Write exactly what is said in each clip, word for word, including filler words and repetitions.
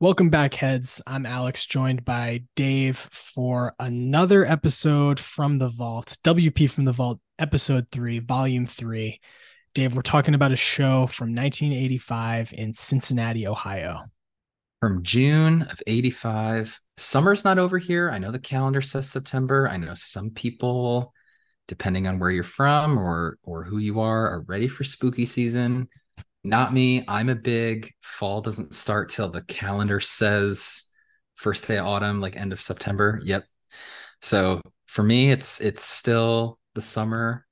Welcome back, heads. I'm Alex, joined by Dave for another episode from the vault, W P from the vault, episode three, volume three. Dave, we're talking about a show from nineteen eighty-five in Cincinnati, Ohio. From June of eighty-five. Summer's not over here. I know the calendar says September. I know some people, depending on where you're from or, or who you are, are ready for spooky season. Not me. I'm a big fall doesn't start till the calendar says first day of autumn, like end of September. Yep. So for me, it's it's still the summer.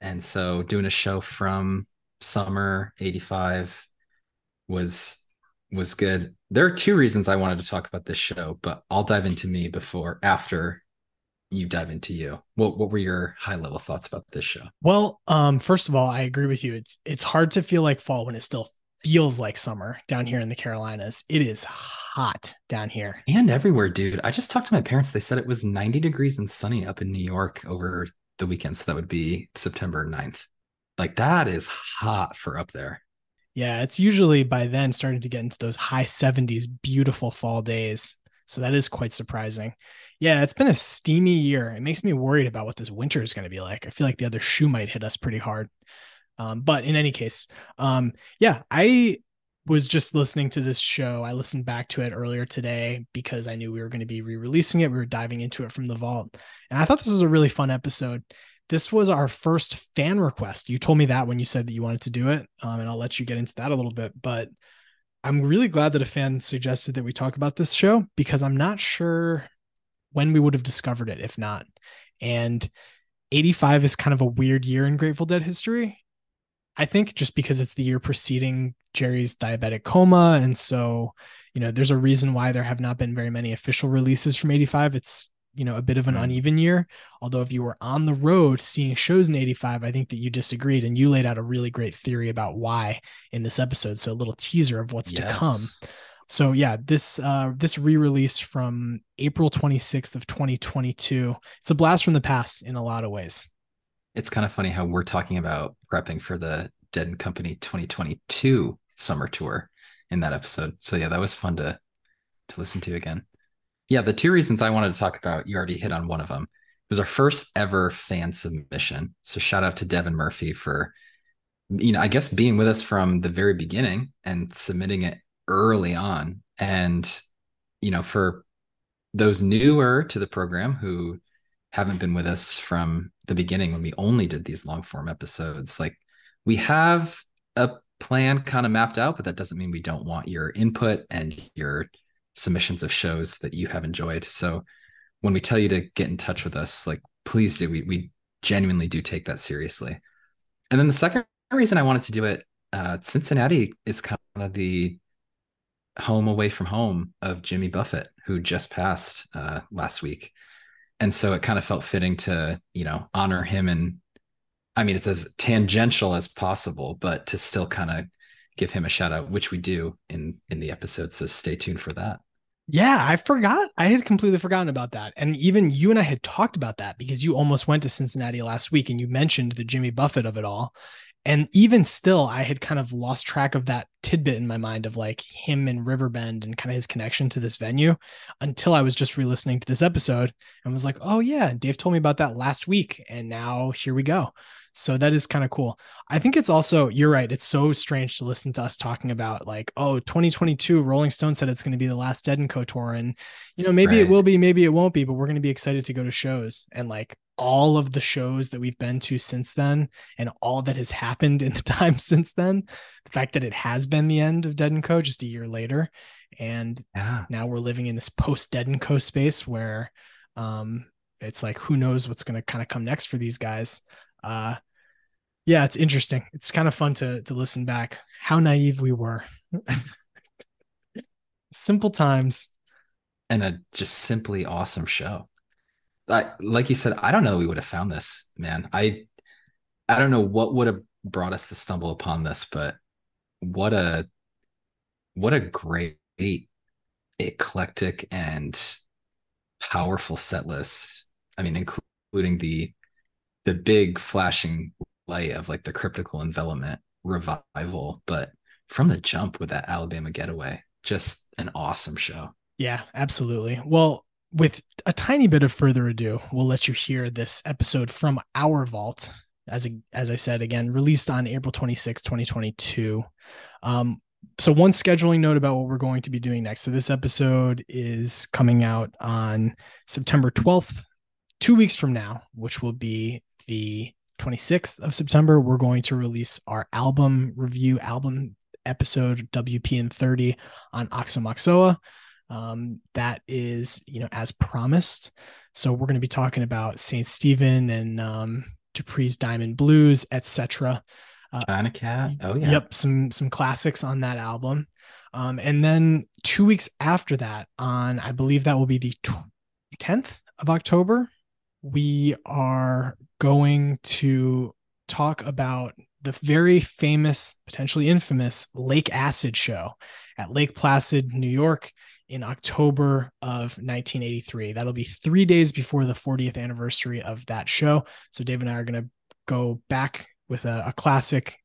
And so doing a show from summer eighty-five was was good. There are two reasons I wanted to talk about this show, but I'll dive into me before after you dive into you. What what were your high level thoughts about this show? Well, um, first of all, I agree with you. It's it's hard to feel like fall when it still feels like summer down here in the Carolinas. It is hot down here and everywhere, dude. I just talked to my parents. They said it was ninety degrees and sunny up in New York over the weekend. So that would be September ninth. Like that is hot for up there. Yeah, it's usually by then starting to get into those high seventies, beautiful fall days. So that is quite surprising. Yeah, it's been a steamy year. It makes me worried about what this winter is going to be like. I feel like the other shoe might hit us pretty hard. Um, but in any case, um, yeah, I was just listening to this show. I listened back to it earlier today because I knew we were going to be re-releasing it. We were diving into it from the vault. And I thought this was a really fun episode. This was our first fan request. You told me that when you said that you wanted to do it, um, and I'll let you get into that a little bit. But I'm really glad that a fan suggested that we talk about this show because I'm not sure when we would have discovered it if not. And eighty-five is kind of a weird year in Grateful Dead history, I think, just because it's the year preceding Jerry's diabetic coma. And so, you know, there's a reason why there have not been very many official releases from eighty-five. It's, you know, a bit of an uneven year. Although if you were on the road seeing shows in eighty-five, I think that you disagreed and you laid out a really great theory about why in this episode. So a little teaser of what's yes. to come. So yeah, this, uh, this re-release from April twenty-sixth of twenty twenty-two, it's a blast from the past in a lot of ways. It's kind of funny how we're talking about prepping for the Dead and Company twenty twenty-two summer tour in that episode. So yeah, that was fun to, to listen to again. Yeah, the two reasons I wanted to talk about, you already hit on one of them. It was our first ever fan submission. So shout out to Devin Murphy for, you know, I guess being with us from the very beginning and submitting it early on. And, you know, for those newer to the program who haven't been with us from the beginning when we only did these long form episodes, like we have a plan kind of mapped out, but that doesn't mean we don't want your input and your submissions of shows that you have enjoyed. So when we tell you to get in touch with us, like, please do. We we genuinely do take that seriously. And then the second reason I wanted to do it, uh, Cincinnati is kind of the home away from home of Jimmy Buffett, who just passed uh, last week. And so it kind of felt fitting to, you know, honor him. And I mean, it's as tangential as possible, but to still kind of give him a shout out, which we do in, in the episode. So stay tuned for that. Yeah, I forgot. I had completely forgotten about that. And even you and I had talked about that because you almost went to Cincinnati last week and you mentioned the Jimmy Buffett of it all. And even still, I had kind of lost track of that tidbit in my mind of like him and Riverbend and kind of his connection to this venue until I was just re-listening to this episode and was like, oh yeah, Dave told me about that last week. And now here we go. So that is kind of cool. I think it's also, you're right. It's so strange to listen to us talking about like, oh, twenty twenty-two, Rolling Stone said it's going to be the last Dead and Co tour. And, you know, maybe right. it will be, maybe it won't be, but we're going to be excited to go to shows. And like all of the shows that we've been to since then and all that has happened in the time since then, the fact that it has been the end of Dead and Co just a year later. And yeah. now we're living in this post Dead and Co space where um, it's like, who knows what's going to kind of come next for these guys. Uh, yeah, it's interesting. It's kind of fun to to listen back. How naive we were. Simple times. And a just simply awesome show. I, like you said, I don't know that we would have found this, man. I I don't know what would have brought us to stumble upon this, but what a what a great, eclectic and powerful set list. I mean, including the the big flashing light of like the cryptical envelopment revival, but from the jump with that Alabama Getaway, just an awesome show. Yeah, absolutely. Well, with a tiny bit of further ado, we'll let you hear this episode from our vault. As a, as I said, again, released on April twenty-sixth, twenty twenty-two. Um, so one scheduling note about what we're going to be doing next. So this episode is coming out on September twelfth, two weeks from now, which will be the twenty-sixth of September. We're going to release our album review album episode W P N thirty on Oxomoxoa. Um, that is, you know, as promised. So we're going to be talking about Saint Stephen and, um, Dupree's Diamond Blues, et cetera. Uh, China Cat. Oh yeah. Yep. Some, some classics on that album. Um, and then two weeks after that on, I believe that will be the tenth of October. We are going to talk about the very famous, potentially infamous Lake Acid show at Lake Placid, New York, in October of nineteen eighty-three. That'll be three days before the fortieth anniversary of that show. So Dave and I are going to go back with a, a classic,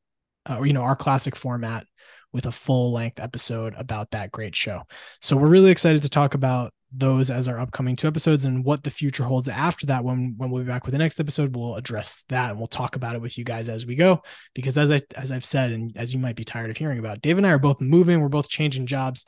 uh, you know, our classic format with a full length episode about that great show. So we're really excited to talk about those as our upcoming two episodes, and what the future holds after that. When, when we'll be back with the next episode, we'll address that and we'll talk about it with you guys as we go, because as I, as I've said, and as you might be tired of hearing about, Dave and I are both moving. We're both changing jobs.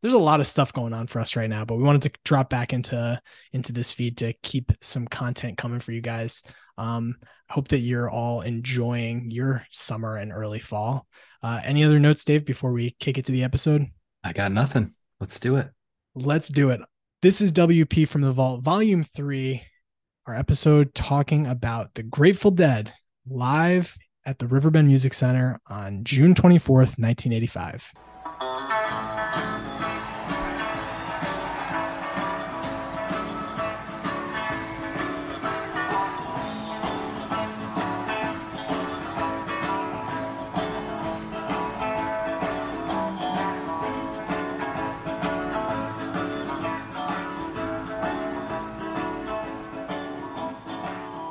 There's a lot of stuff going on for us right now, but we wanted to drop back into, into this feed to keep some content coming for you guys. Um, I hope that you're all enjoying your summer and early fall. Uh, any other notes, Dave, before we kick it to the episode? I got nothing. Let's do it. Let's do it. This is W P from the Vault, Volume three, our episode talking about the Grateful Dead live at the Riverbend Music Center on June twenty-fourth, nineteen eighty-five.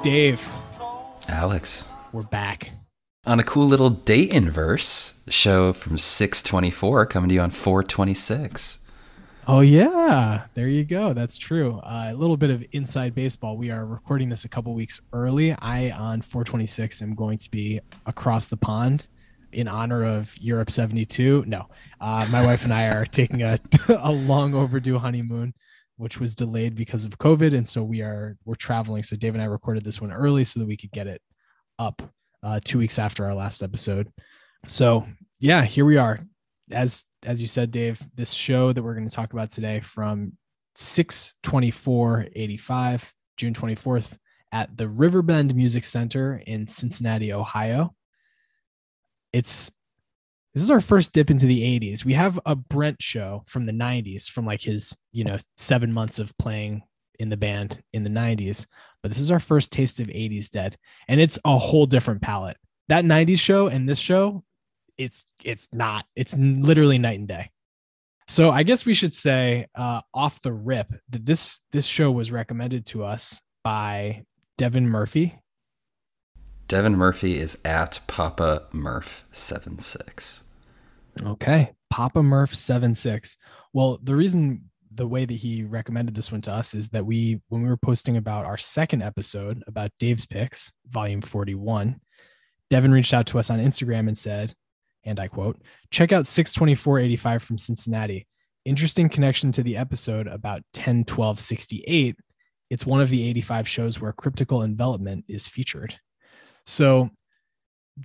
Dave. Alex. We're back. On a cool little date inverse, show from six twenty-four coming to you on four twenty-six. Oh, yeah. There you go. That's true. Uh, a little bit of inside baseball. We are recording this a couple weeks early. I, on four twenty-six, am going to be across the pond in honor of Europe seventy-two. No, uh, my wife and I are taking a, a long overdue honeymoon, which was delayed because of COVID. And so we are, we're traveling. So Dave and I recorded this one early so that we could get it up uh, two weeks after our last episode. So yeah, here we are. As, as you said, Dave, this show that we're going to talk about today from six twenty-four eighty-five, June twenty-fourth at the Riverbend Music Center in Cincinnati, Ohio. It's, This is our first dip into the eighties. We have a Brent show from the nineties, from like his, you know, seven months of playing in the band in the nineties. But this is our first taste of eighties Dead. And it's a whole different palette. That nineties show and this show, it's it's not. It's literally night and day. So I guess we should say uh, off the rip that this, this show was recommended to us by Devin Murphy. Devin Murphy is at Papa Murph seven six. Okay. Papa Murph seven six. Well, the reason, the way that he recommended this one to us is that we, when we were posting about our second episode about Dave's Picks, volume forty-one, Devin reached out to us on Instagram and said, and I quote, "Check out six twenty-four eighty-five from Cincinnati. Interesting connection to the episode about ten twelve sixty-eight. It's one of the eighty-five shows where cryptical envelopment is featured." So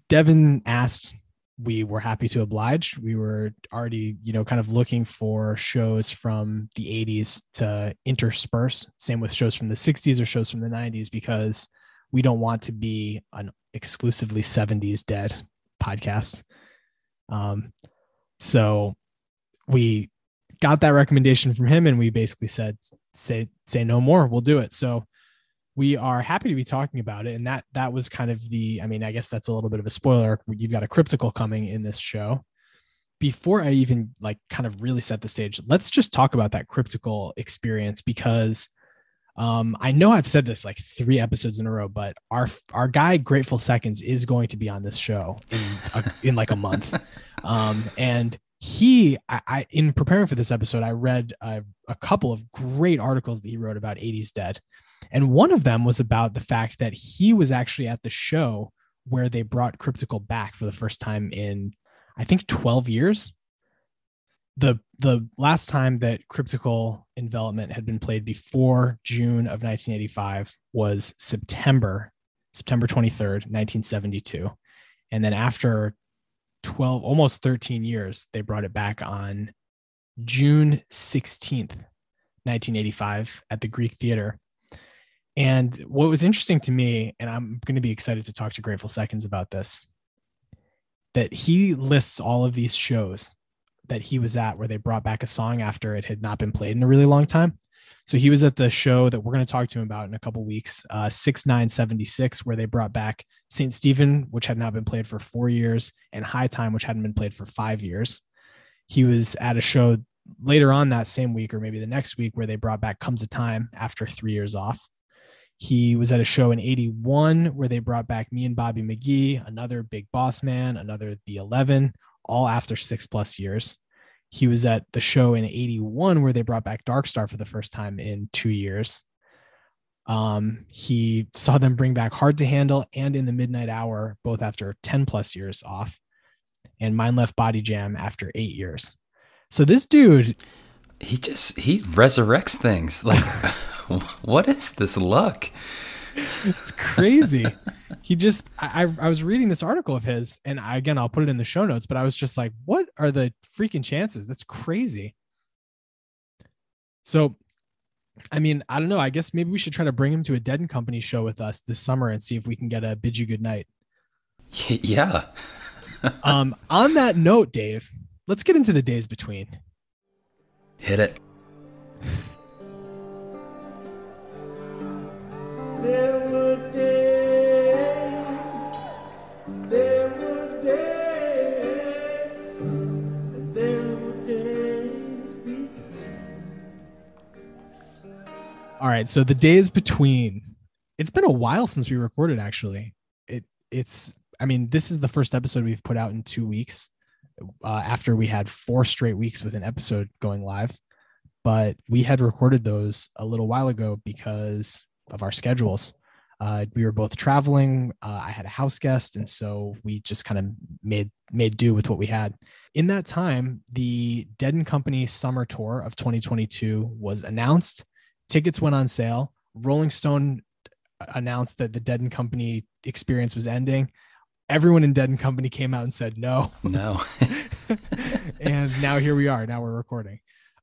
Devin asked, we were happy to oblige. We were already, you know, kind of looking for shows from the eighties to intersperse. Same with shows from the sixties or shows from the nineties, because we don't want to be an exclusively seventies Dead podcast. Um, so we got that recommendation from him and we basically said, say, say no more, we'll do it. So we are happy to be talking about it. And that, that was kind of the, I mean, I guess that's a little bit of a spoiler. You've got a cryptical coming in this show. Before I even like kind of really set the stage, let's just talk about that cryptical experience, because um, I know I've said this like three episodes in a row, but our, our guy Grateful Seconds is going to be on this show in, a, in like a month. Um, and he, I, I in preparing for this episode, I read uh, a couple of great articles that he wrote about eighties Dead. And one of them was about the fact that he was actually at the show where they brought Cryptical back for the first time in, I think, twelve years. The the last time that Cryptical Envelopment had been played before June of nineteen eighty-five was September, September twenty-third, nineteen seventy-two. And then after twelve, almost thirteen years, they brought it back on June sixteenth, nineteen eighty-five at the Greek Theater. And what was interesting to me, and I'm going to be excited to talk to Grateful Seconds about this, that he lists all of these shows that he was at where they brought back a song after it had not been played in a really long time. So he was at the show that we're going to talk to him about in a couple of weeks, uh, six nine seventy-six, where they brought back Saint Stephen, which had not been played for four years, and High Time, which hadn't been played for five years. He was at a show later on that same week, or maybe the next week, where they brought back Comes a Time after three years off. He was at a show in eighty-one where they brought back Me and Bobby McGee, another Big Boss Man, another The Eleven, all after six plus years. He was at the show in eighty-one where they brought back Dark Star for the first time in two years. Um, he saw them bring back Hard to Handle and In the Midnight Hour, both after ten plus years off, and Mind Left Body Jam after eight years. So this dude, he just, he resurrects things. Like, what is this luck? It's crazy. He just, I, I was reading this article of his, and I, again, I'll put it in the show notes, but I was just like, what are the freaking chances? That's crazy. So, I mean, I don't know. I guess maybe we should try to bring him to a Dead and Company show with us this summer and see if we can get a bid you good night. Yeah. um, on that note, Dave, let's get into the days between. Hit it. There were days, there were days, there were days between. All right, so the days between. It's been a while since we recorded, actually. It it's I mean, this is the first episode we've put out in two weeks, uh, after we had four straight weeks with an episode going live. But we had recorded those a little while ago because of our schedules. Uh, we were both traveling. Uh, I had a house guest. And so we just kind of made, made do with what we had. In that time, the Dead and Company summer tour of twenty twenty-two was announced. Tickets went on sale. Rolling Stone announced that the Dead and Company experience was ending. Everyone in Dead and Company came out and said, no, no. And now here we are. Now we're recording.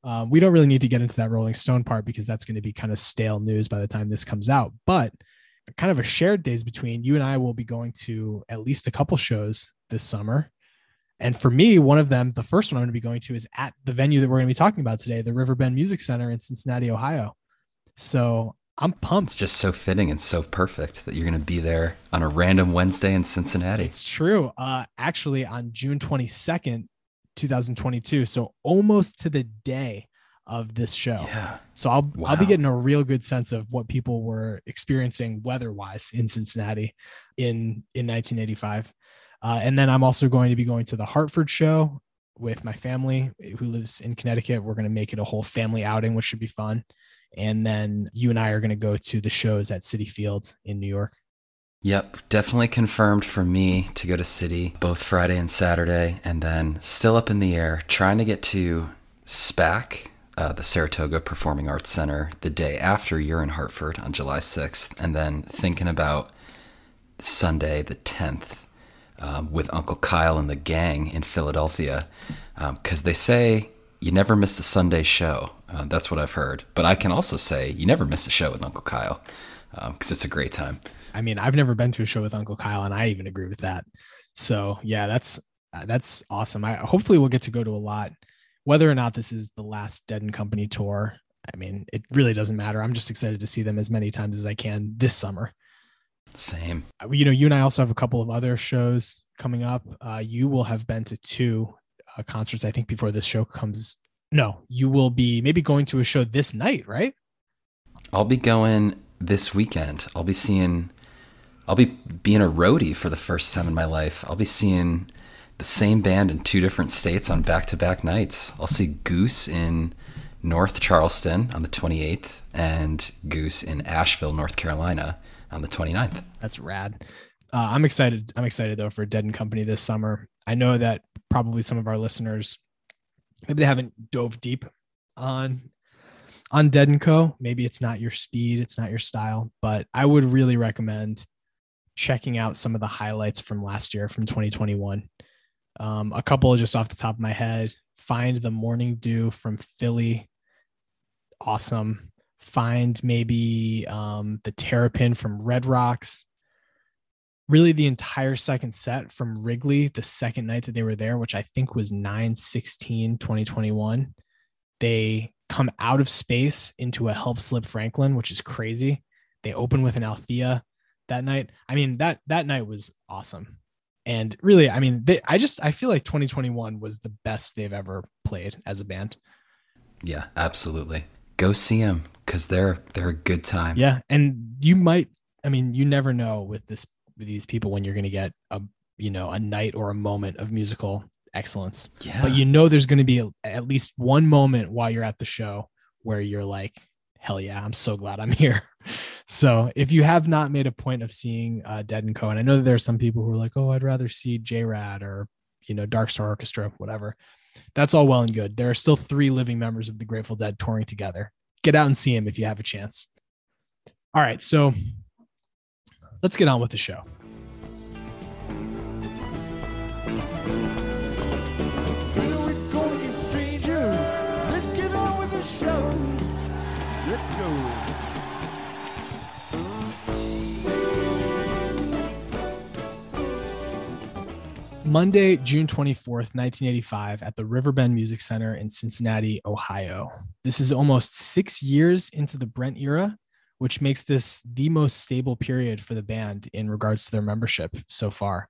Um, we don't really need to get into that Rolling Stone part because that's going to be kind of stale news by the time this comes out, but kind of a shared days between. You and I will be going to at least a couple shows this summer. And for me, one of them, the first one I'm going to be going to, is at the venue that we're going to be talking about today, the Riverbend Music Center in Cincinnati, Ohio. So I'm pumped. It's just so fitting and so perfect that you're going to be there on a random Wednesday in Cincinnati. It's true. Uh, actually, on June twenty-second, twenty twenty-two, so almost to the day of this show. Yeah. So I'll wow. I'll be getting a real good sense of what people were experiencing weather-wise in Cincinnati in in nineteen eighty-five. Uh, and then I'm also going to be going to the Hartford show with my family who lives in Connecticut. We're going to make it a whole family outing, which should be fun. And then you and I are going to go to the shows at Citi Field in New York. Yep, definitely confirmed for me to go to City both Friday and Saturday, and then still up in the air, trying to get to SPAC, uh, the Saratoga Performing Arts Center, the day after you're in Hartford on July sixth, and then thinking about Sunday the tenth um, with Uncle Kyle and the gang in Philadelphia, because um, they say you never miss a Sunday show. Uh, that's what I've heard. But I can also say you never miss a show with Uncle Kyle, because um, it's a great time. I mean, I've never been to a show with Uncle Kyle, and I even agree with that. So yeah, that's, uh, that's awesome. I hopefully we'll get to go to a lot, whether or not this is the last Dead and Company tour. I mean, it really doesn't matter. I'm just excited to see them as many times as I can this summer. Same. You know, you and I also have a couple of other shows coming up. Uh, you will have been to two uh, concerts, I think, before this show comes. No, you will be maybe going to a show this night, right? I'll be going this weekend. I'll be seeing... I'll be being a roadie for the first time in my life. I'll be seeing the same band in two different states on back-to-back nights. I'll see Goose in North Charleston on the twenty-eighth and Goose in Asheville, North Carolina on the twenty-ninth. That's rad. Uh, I'm excited. I'm excited though for Dead and Company this summer. I know that probably some of our listeners, maybe they haven't dove deep on, on Dead and Co. Maybe it's not your speed. It's not your style, but I would really recommend checking out some of the highlights from last year, from twenty twenty-one. Um, a couple just off the top of my head. Find The Morning Dew from Philly. Awesome. Find maybe um, The Terrapin from Red Rocks. Really the entire second set from Wrigley, the second night that they were there, which I think was nine sixteen twenty twenty-one. They come out of space into a Help Slip Franklin, which is crazy. They open with an Althea that night. I mean, that that night was awesome. And really, I mean, they, I just, I feel like twenty twenty-one was the best they've ever played as a band. Yeah, absolutely. Go see them because they're, they're a good time. Yeah. And you might, I mean, you never know with this, with these people when you're going to get a, you know, a night or a moment of musical excellence. Yeah. But you know, there's going to be a, at least one moment while you're at the show where you're like, hell yeah, I'm so glad I'm here. So if you have not made a point of seeing uh, Dead and Co., and I know that there are some people who are like, oh, I'd rather see J-Rad or, you know, Dark Star Orchestra, whatever. That's all well and good. There are still three living members of the Grateful Dead touring together. Get out and see them if you have a chance. All right, so let's get on with the show. Let's get on with the show. Let's go. Monday, June twenty-fourth, nineteen eighty-five, at the Riverbend Music Center in Cincinnati, Ohio. This is almost six years into the Brent era, which makes this the most stable period for the band in regards to their membership so far.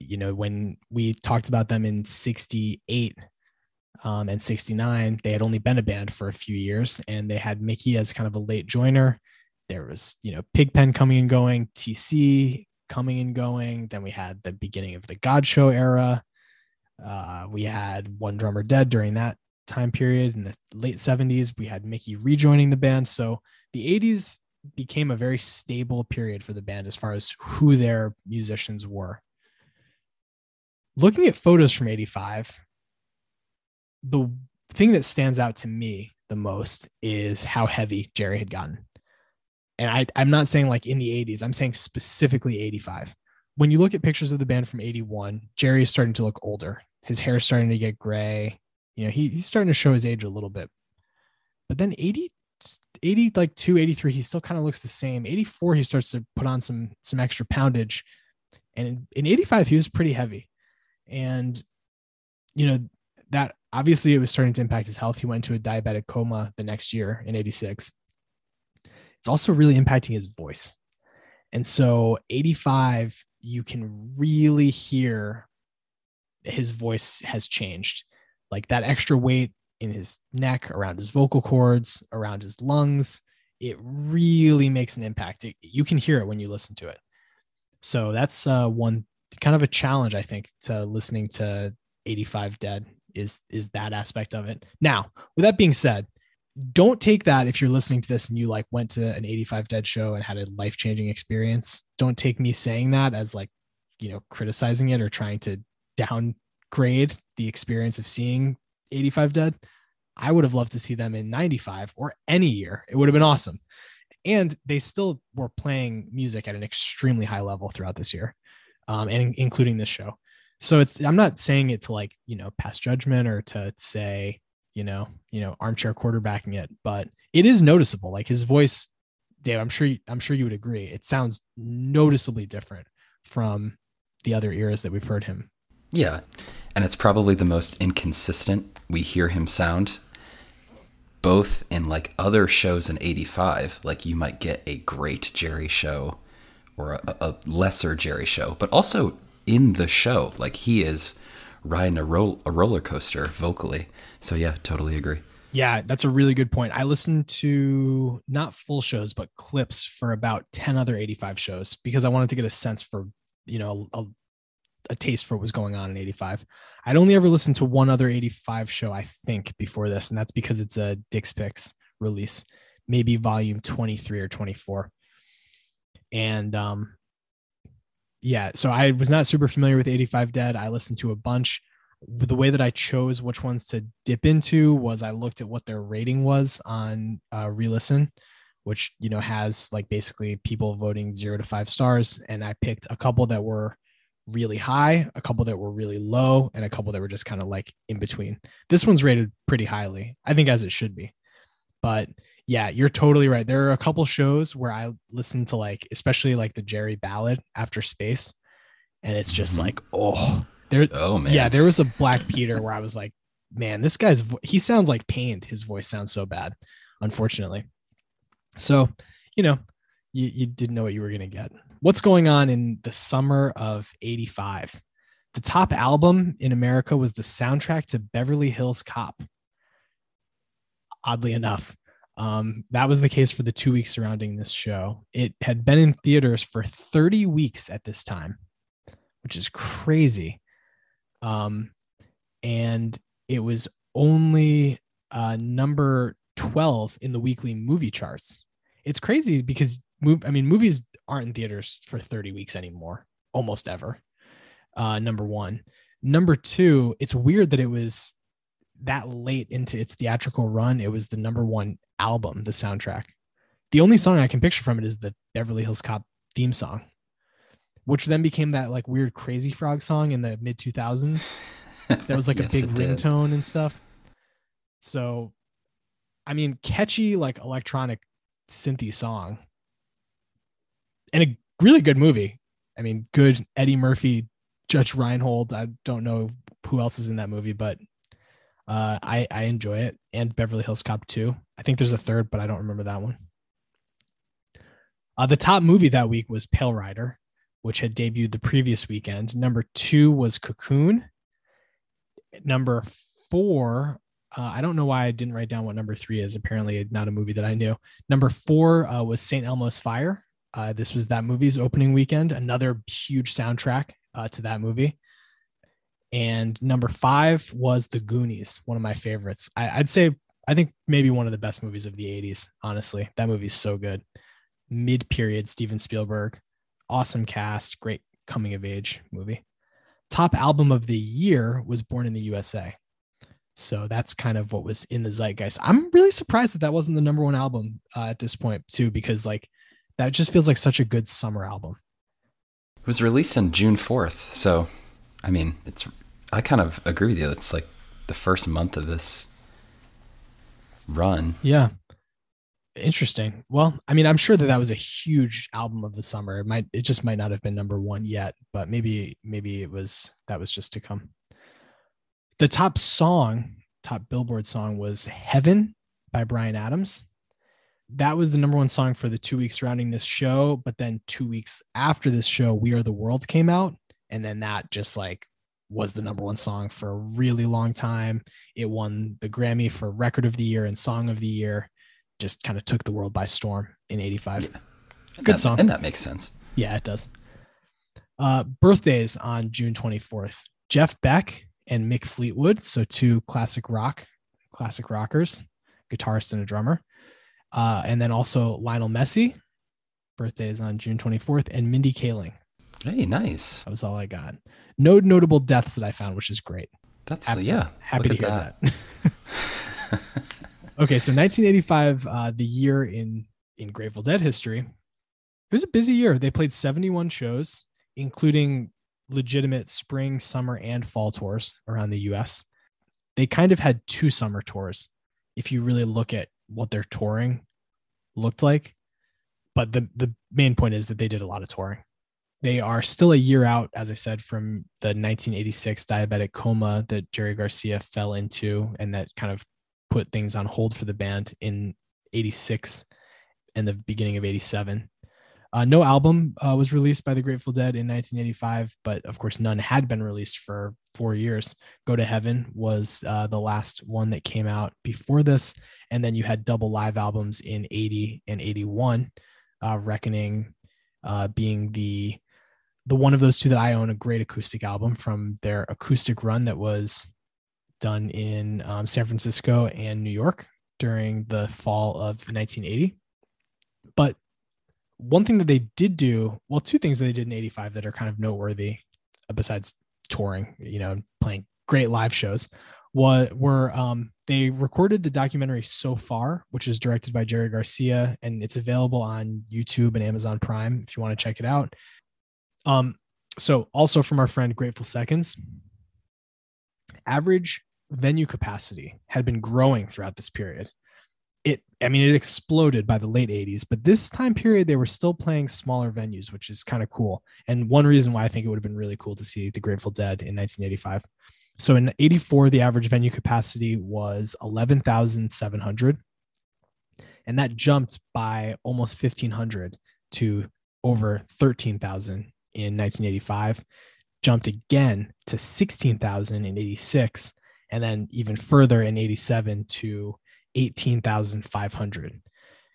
You know, when we talked about them in sixty-eight um, and sixty-nine, they had only been a band for a few years, and they had Mickey as kind of a late joiner. There was, you know, Pigpen coming and going, T C coming and going. Then we had the beginning of the God Show era. Uh, we had One Drummer Dead during that time period. In the late seventies, we had Mickey rejoining the band. So the eighties became a very stable period for the band as far as who their musicians were. Looking at photos from eighty-five, the thing that stands out to me the most is how heavy Jerry had gotten. And I, I'm not saying like in the eighties, I'm saying specifically eighty-five. When you look at pictures of the band from eighty-one, Jerry is starting to look older. His hair is starting to get gray. You know, he, he's starting to show his age a little bit. But then eighty, eighty, like two, eighty-three, he still kind of looks the same. eighty-four, he starts to put on some, some extra poundage. And in, in eighty-five, he was pretty heavy. And, you know, that obviously it was starting to impact his health. He went into a diabetic coma the next year in eighty-six. It's also really impacting his voice. And so eighty-five, you can really hear his voice has changed. Like that extra weight in his neck, around his vocal cords, around his lungs, it really makes an impact. It, you can hear it when you listen to it. So that's uh, one kind of a challenge, I think, to listening to eighty-five Dead is, is that aspect of it. Now, with that being said, don't take that if you're listening to this and you like went to an eighty-five Dead show and had a life-changing experience. Don't take me saying that as like, you know, criticizing it or trying to downgrade the experience of seeing eighty-five Dead. I would have loved to see them in ninety-five or any year. It would have been awesome. And they still were playing music at an extremely high level throughout this year, um, and including this show. So it's, I'm not saying it to like, you know, pass judgment or to say, you know, you know, armchair quarterbacking it, but it is noticeable. Like his voice, Dave, I'm sure, I'm sure you would agree. It sounds noticeably different from the other eras that we've heard him. Yeah. And it's probably the most inconsistent we hear him sound, both in like other shows in eighty-five, like you might get a great Jerry show or a, a lesser Jerry show, but also in the show, like he is riding a, ro- a roller coaster vocally. So yeah, totally agree. Yeah, that's a really good point. I listened to not full shows, but clips for about ten other eighty-five shows because I wanted to get a sense for, you know, a, a taste for what was going on in eighty-five. I'd only ever listened to one other eighty-five show, I think, before this, and that's because it's a Dick's Picks release, maybe volume twenty-three or twenty-four. And um, yeah, so I was not super familiar with eighty-five Dead. I listened to a bunch. The way that I chose which ones to dip into was I looked at what their rating was on uh, Relisten, which, you know, has like basically people voting zero to five stars. And I picked a couple that were really high, a couple that were really low, and a couple that were just kind of like in between. This one's rated pretty highly, I think, as it should be. But yeah, you're totally right. There are a couple shows where I listened to, like, especially like the Jerry Ballad After Space. And it's just like, oh, there. Oh, man. Yeah, there was a Black Peter where I was like, man, this guy's vo- he sounds like pained. His voice sounds so bad, unfortunately. So, you know, you, you didn't know what you were going to get. What's going on in the summer of eighty-five? The top album in America was the soundtrack to Beverly Hills Cop. Oddly enough, um, that was the case for the two weeks surrounding this show. It had been in theaters for thirty weeks at this time, which is crazy. Um, and it was only uh, number twelve in the weekly movie charts. It's crazy because, I mean, movies aren't in theaters for thirty weeks anymore, almost ever. Uh, number one. Number two, it's weird that it was that late into its theatrical run. It was the number one album, the soundtrack. The only song I can picture from it is the Beverly Hills Cop theme song, which then became that like weird Crazy Frog song in the mid two thousands. That was like yes, a big ringtone and stuff. So, I mean, catchy, like electronic synthy song and a really good movie. I mean, good Eddie Murphy, Judge Reinhold. I don't know who else is in that movie, but Uh, I, I enjoy it. And Beverly Hills Cop two. I think there's a third, but I don't remember that one. Uh, the top movie that week was Pale Rider, which had debuted the previous weekend. Number two was Cocoon. Number four, uh, I don't know why I didn't write down what number three is. Apparently not a movie that I knew. Number four uh, was Saint Elmo's Fire. Uh, this was that movie's opening weekend. Another huge soundtrack uh, to that movie. And number five was The Goonies, one of my favorites. I, I'd say, I think maybe one of the best movies of the eighties, honestly. That movie's so good. Mid-period Steven Spielberg. Awesome cast. Great coming-of-age movie. Top album of the year was Born in the U S A. So that's kind of what was in the zeitgeist. I'm really surprised that that wasn't the number one album uh, at this point, too, because like that just feels like such a good summer album. It was released on June fourth, so... I mean, it's. I kind of agree with you. It's like the first month of this run. Yeah. Interesting. Well, I mean, I'm sure that that was a huge album of the summer. It might. It just might not have been number one yet, but maybe maybe it was. That was just to come. The top song, top Billboard song, was "Heaven" by Bryan Adams. That was the number one song for the two weeks surrounding this show. But then two weeks after this show, "We Are the World" came out. And then that just like was the number one song for a really long time. It won the Grammy for Record of the Year and Song of the Year. Just kind of took the world by storm in eighty-five. Yeah. Good that, song. And that makes sense. Yeah, it does. Uh, birthdays on June twenty-fourth. Jeff Beck and Mick Fleetwood. So two classic rock, classic rockers, guitarist and a drummer. Uh, and then also Lionel Messi. Birthdays on June twenty-fourth. And Mindy Kaling. Hey, nice. That was all I got. No notable deaths that I found, which is great. That's happy, yeah. Happy to hear that. that. Okay, so nineteen eighty-five, uh, the year in in Grateful Dead history. It was a busy year. They played seventy-one shows, including legitimate spring, summer, and fall tours around the U S. They kind of had two summer tours, if you really look at what their touring looked like. But the the main point is that they did a lot of touring. They are still a year out, as I said, from the nineteen eighty-six diabetic coma that Jerry Garcia fell into, and that kind of put things on hold for the band in eighty-six and the beginning of eighty-seven. Uh, no album uh, was released by the Grateful Dead in nineteen eighty-five, but of course none had been released for four years. Go to Heaven was uh, the last one that came out before this. And then you had double live albums in eighty and eighty-one, uh, Reckoning uh, being the the one of those two that I own, a great acoustic album from their acoustic run that was done in um, San Francisco and New York during the fall of nineteen eighty. But one thing that they did do, well, two things that they did in eighty-five that are kind of noteworthy, besides touring, you know, playing great live shows, what were um, they recorded the documentary So Far, which is directed by Jerry Garcia, and it's available on YouTube and Amazon Prime if you want to check it out. Um, so also from our friend Grateful Seconds, average venue capacity had been growing throughout this period. It, I mean, it exploded by the late eighties, but this time period, they were still playing smaller venues, which is kind of cool. And one reason why I think it would have been really cool to see the Grateful Dead in nineteen eighty-five. So in eighty-four, the average venue capacity was eleven thousand seven hundred. And that jumped by almost fifteen hundred to over thirteen thousand in nineteen eighty-five, jumped again to sixteen thousand in eighty-six, and then even further in eighty-seven to eighteen thousand five hundred.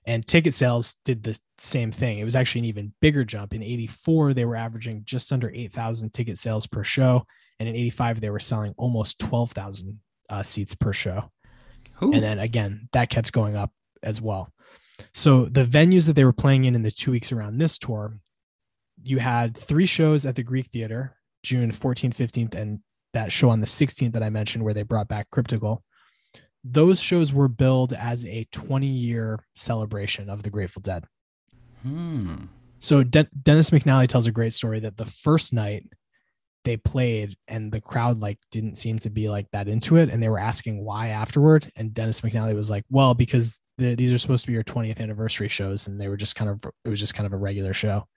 And ticket sales did the same thing. It was actually an even bigger jump. In eighty-four, they were averaging just under eight thousand ticket sales per show. And in eighty-five, they were selling almost twelve thousand uh, seats per show. Ooh. And then again, that kept going up as well. So the venues that they were playing in in the two weeks around this tour, you had three shows at the Greek Theater, June fourteenth, fifteenth, and that show on the sixteenth that I mentioned where they brought back Cryptical. Those shows were billed as a twenty-year celebration of the Grateful Dead. Hmm. So De- Dennis McNally tells a great story that the first night they played and the crowd like didn't seem to be like that into it, and they were asking why afterward. And Dennis McNally was like, "Well, because the, these are supposed to be your twentieth anniversary shows, and they were just kind of it was just kind of a regular show."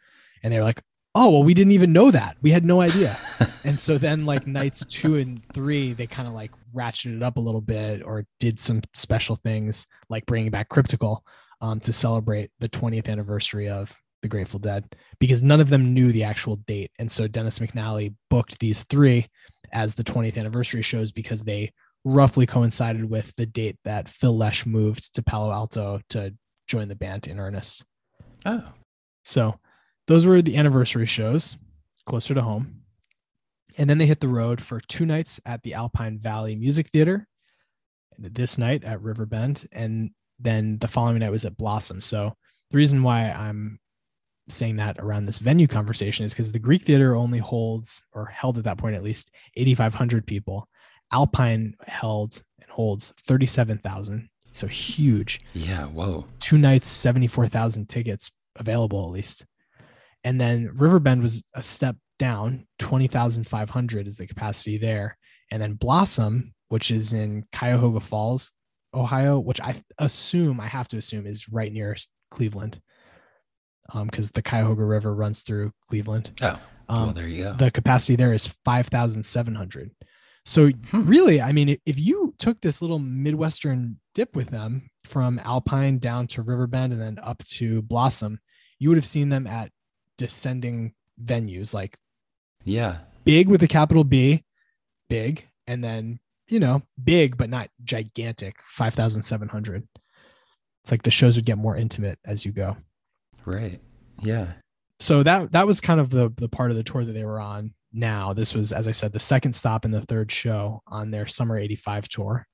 And they were like, "Oh, well, we didn't even know that. We had no idea." And so then like nights two and three, they kind of like ratcheted it up a little bit or did some special things like bringing back Cryptical um, to celebrate the twentieth anniversary of the Grateful Dead, because none of them knew the actual date. And so Dennis McNally booked these three as the twentieth anniversary shows because they roughly coincided with the date that Phil Lesh moved to Palo Alto to join the band in earnest. Oh, so those were the anniversary shows closer to home. And then they hit the road for two nights at the Alpine Valley Music Theater, this night at Riverbend, and then the following night was at Blossom. So the reason why I'm saying that around this venue conversation is because the Greek Theater only holds, or held at that point at least, eighty-five hundred people. Alpine held and holds thirty-seven thousand. So huge. Yeah, whoa. Two nights, seventy-four thousand tickets available at least. And then Riverbend was a step down, twenty thousand five hundred is the capacity there. And then Blossom, which is in Cuyahoga Falls, Ohio, which I assume, I have to assume is right near Cleveland because um, the Cuyahoga River runs through Cleveland. Oh, um, well, there you go. The capacity there is five thousand seven hundred. So hmm. really, I mean, if you took this little Midwestern dip with them from Alpine down to Riverbend and then up to Blossom, you would have seen them at descending venues, like yeah big with a capital B, big, and then you know big but not gigantic, five thousand seven hundred. It's like the shows would get more intimate as you go, right? Yeah. So that that was kind of the the part of the tour that they were on. Now this was, as I said, the second stop and the third show on their summer eighty-five tour.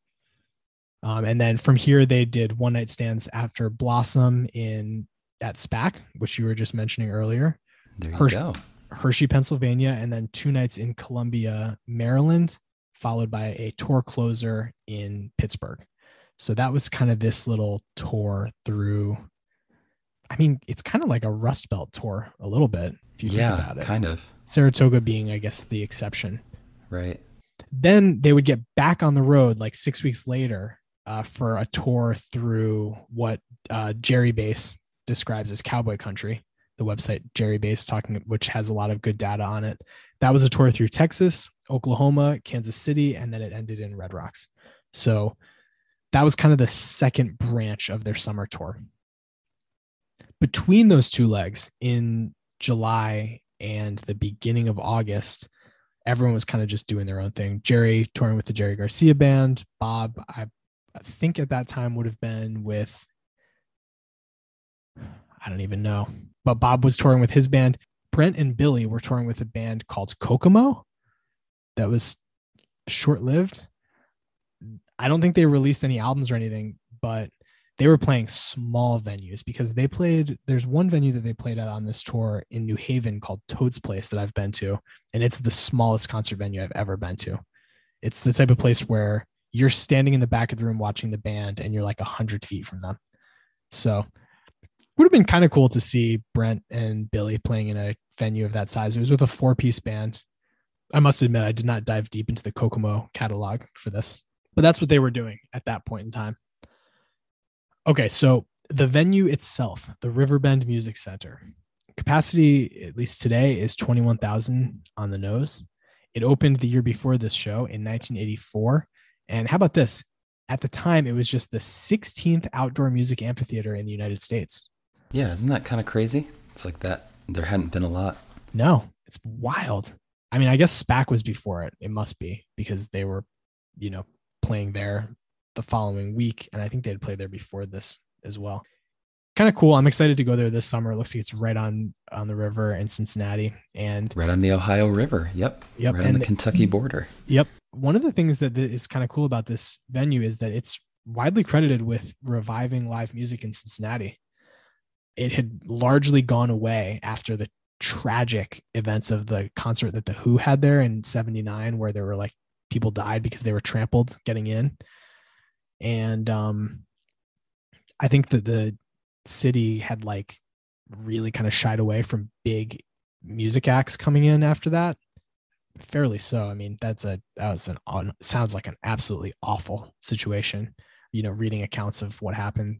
Um, and then from here they did one night stands after Blossom in at SPAC, which you were just mentioning earlier, there you Hersh- go. Hershey, Pennsylvania, and then two nights in Columbia, Maryland, followed by a tour closer in Pittsburgh. So that was kind of this little tour through. I mean, it's kind of like a Rust Belt tour a little bit, if you yeah, think about it. Kind of. Saratoga being, I guess, the exception. Right. Then they would get back on the road like six weeks later uh, for a tour through what uh, Jerry Bass describes as cowboy country, the website Jerry Bass talking, which has a lot of good data on it. That was a tour through Texas, Oklahoma, Kansas City, and then it ended in Red Rocks. So that was kind of the second branch of their summer tour. Between those two legs in July and the beginning of August, everyone was kind of just doing their own thing. Jerry touring with the Jerry Garcia band. Bob, I think at that time would have been with I don't even know. But Bob was touring with his band. Brent and Billy were touring with a band called Kokomo that was short-lived. I don't think they released any albums or anything, but they were playing small venues because they played, there's one venue that they played at on this tour in New Haven called Toad's Place that I've been to. And it's the smallest concert venue I've ever been to. It's the type of place where you're standing in the back of the room watching the band and you're like a hundred feet from them. So it would have been kind of cool to see Brent and Billy playing in a venue of that size. It was with a four piece band. I must admit, I did not dive deep into the Kokomo catalog for this, but that's what they were doing at that point in time. Okay, so the venue itself, the Riverbend Music Center, capacity, at least today, is twenty-one thousand on the nose. It opened the year before this show in nineteen eighty-four. And how about this? At the time, it was just the sixteenth outdoor music amphitheater in the United States. Yeah, isn't that kind of crazy? It's like that. There hadn't been a lot. No, it's wild. I mean, I guess SPAC was before it. It must be because they were, you know, playing there the following week. And I think they'd played there before this as well. Kind of cool. I'm excited to go there this summer. It looks like it's right on, on the river in Cincinnati and right on the Ohio River. Yep. Yep. Right on the, the Kentucky border. Yep. One of the things that is kind of cool about this venue is that it's widely credited with reviving live music in Cincinnati. It had largely gone away after the tragic events of the concert that the Who had there in seventy-nine, where there were like people died because they were trampled getting in. And um, I think that the city had like really kind of shied away from big music acts coming in after that. Fairly so. I mean, that's a, that was an, sounds like an absolutely awful situation, you know, reading accounts of what happened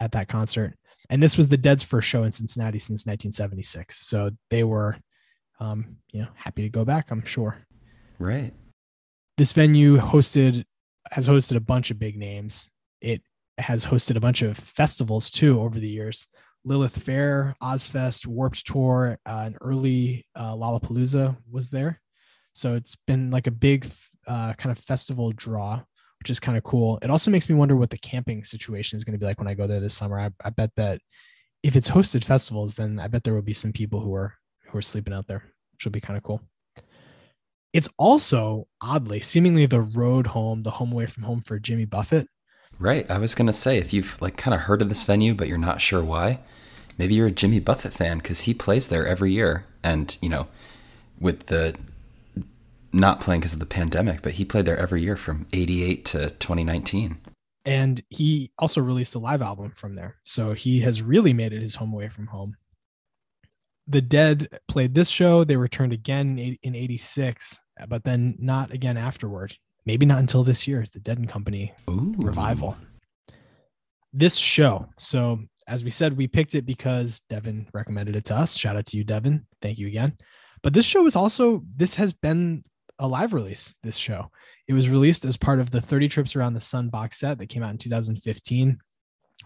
at that concert. And this was the Dead's first show in Cincinnati since nineteen seventy-six. So they were, um, you know, happy to go back, I'm sure. Right. This venue hosted has hosted a bunch of big names. It has hosted a bunch of festivals too over the years. Lilith Fair, Ozfest, Warped Tour, uh, an early uh, Lollapalooza was there. So it's been like a big uh, kind of festival draw, which is kind of cool. It also makes me wonder what the camping situation is going to be like when I go there this summer. I, I bet that if it's hosted festivals, then I bet there will be some people who are who are sleeping out there, which will be kind of cool. It's also oddly, seemingly the road home, the home away from home for Jimmy Buffett. Right. I was going to say, if you've like kind of heard of this venue, but you're not sure why, maybe you're a Jimmy Buffett fan because he plays there every year. And, you know, with the not playing because of the pandemic, but he played there every year from eighty-eight to twenty nineteen. And he also released a live album from there. So he has really made it his home away from home. The Dead played this show. They returned again in eighty-six, but then not again afterward. Maybe not until this year, the Dead and Company Ooh. Revival. This show. So as we said, we picked it because Devin recommended it to us. Shout out to you, Devin. Thank you again. But this show is also, this has been a live release, this show. It was released as part of the thirty Trips Around the Sun box set that came out in two thousand fifteen,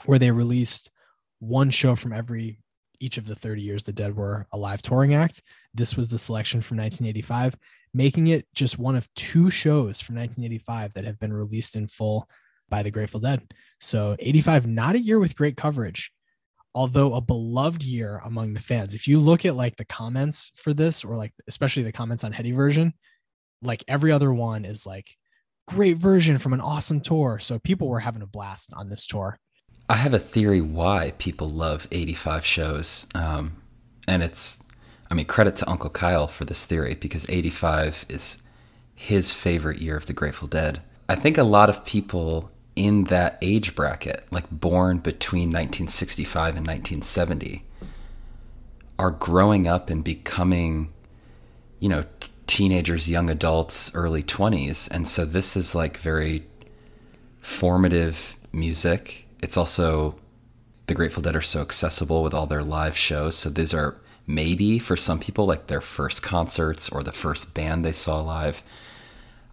where they released one show from every each of the thirty years the Dead were a live touring act. This was the selection from nineteen eighty-five, making it just one of two shows from nineteen eighty-five that have been released in full by the Grateful Dead. So eighty-five, not a year with great coverage, although a beloved year among the fans. If you look at like the comments for this, or like, especially the comments on Heady Version, like every other one is like great version from an awesome tour. So people were having a blast on this tour. I have a theory why people love eighty-five shows. Um, and it's, I mean, credit to Uncle Kyle for this theory, because eighty-five is his favorite year of the Grateful Dead. I think a lot of people in that age bracket, like born between nineteen sixty-five and nineteen seventy, are growing up and becoming, you know, t- teenagers, young adults, early twenties. And so this is like very formative music. It's also, the Grateful Dead are so accessible with all their live shows. So these are maybe for some people like their first concerts or the first band they saw live.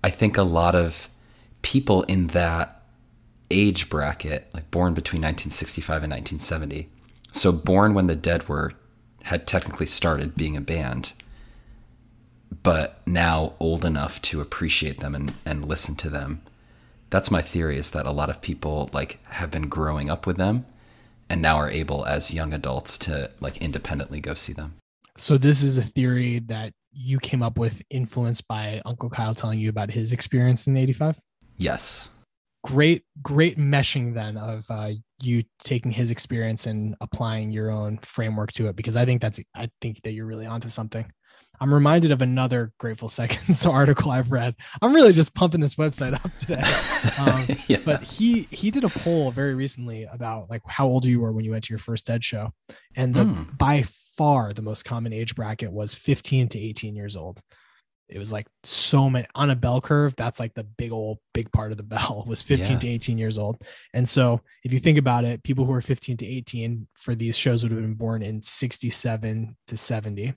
I think a lot of people in that age bracket, like born between nineteen sixty-five and nineteen seventy, so born when the Dead were, had technically started being a band, but now old enough to appreciate them and, and listen to them. That's my theory, is that a lot of people like have been growing up with them and now are able as young adults to like independently go see them. So this is a theory that you came up with, influenced by Uncle Kyle telling you about his experience in eighty-five? Yes. Great, great meshing then of uh, you taking his experience and applying your own framework to it, because I think that's, I think that you're really onto something. I'm reminded of another Grateful Seconds article I've read. I'm really just pumping this website up today. Um, yeah. But he he did a poll very recently about like how old you were when you went to your first Dead show. And the, mm. by far the most common age bracket was fifteen to eighteen years old. It was like so many on a bell curve. That's like the big old big part of the bell was fifteen yeah. to eighteen years old. And so if you think about it, people who are fifteen to eighteen for these shows would have been born in sixty-seven to seventy,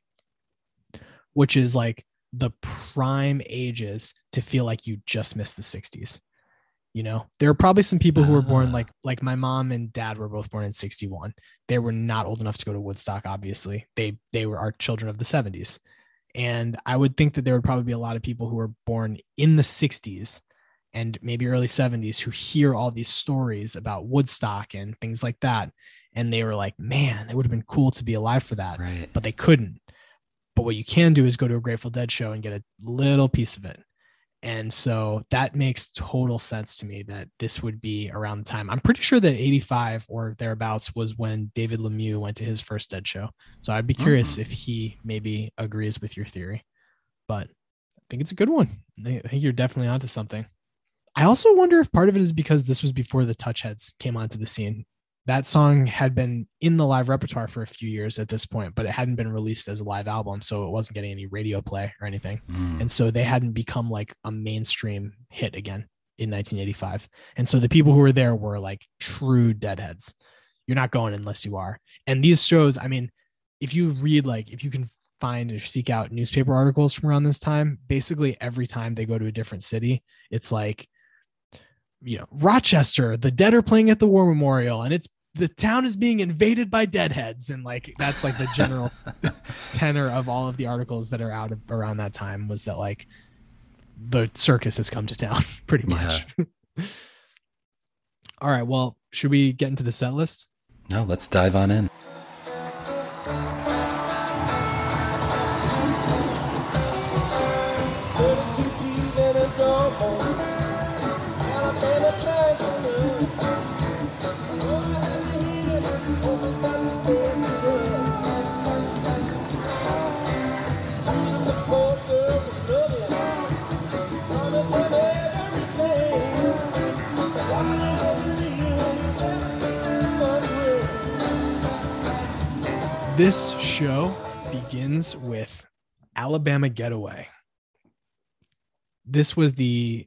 which is like the prime ages to feel like you just missed the sixties. You know, there are probably some people who were born like, like my mom and dad were both born in sixty-one. They were not old enough to go to Woodstock. Obviously they, they were our children of the seventies. And I would think that there would probably be a lot of people who were born in the sixties and maybe early seventies who hear all these stories about Woodstock and things like that. And they were like, man, it would have been cool to be alive for that, right. But they couldn't. But what you can do is go to a Grateful Dead show and get a little piece of it. And so that makes total sense to me that this would be around the time. I'm pretty sure that eighty-five or thereabouts was when David Lemieux went to his first Dead show. So I'd be curious mm-hmm. if he maybe agrees with your theory, but I think it's a good one. I think you're definitely onto something. I also wonder if part of it is because this was before the Touchheads came onto the scene. That song had been in the live repertoire for a few years at this point, but it hadn't been released as a live album. So it wasn't getting any radio play or anything. Mm. And so they hadn't become like a mainstream hit again in nineteen eighty-five. And so the people who were there were like true deadheads. You're not going unless you are. And these shows, I mean, if you read, like if you can find or seek out newspaper articles from around this time, basically every time they go to a different city, it's like, you know, Rochester, the Dead are playing at the War Memorial and it's the town is being invaded by deadheads. And like, that's like the general tenor of all of the articles that are out of, around that time was that like the circus has come to town pretty much. Yeah. All right. Well, should we get into the set list? No, let's dive on in. This show begins with Alabama Getaway. This was the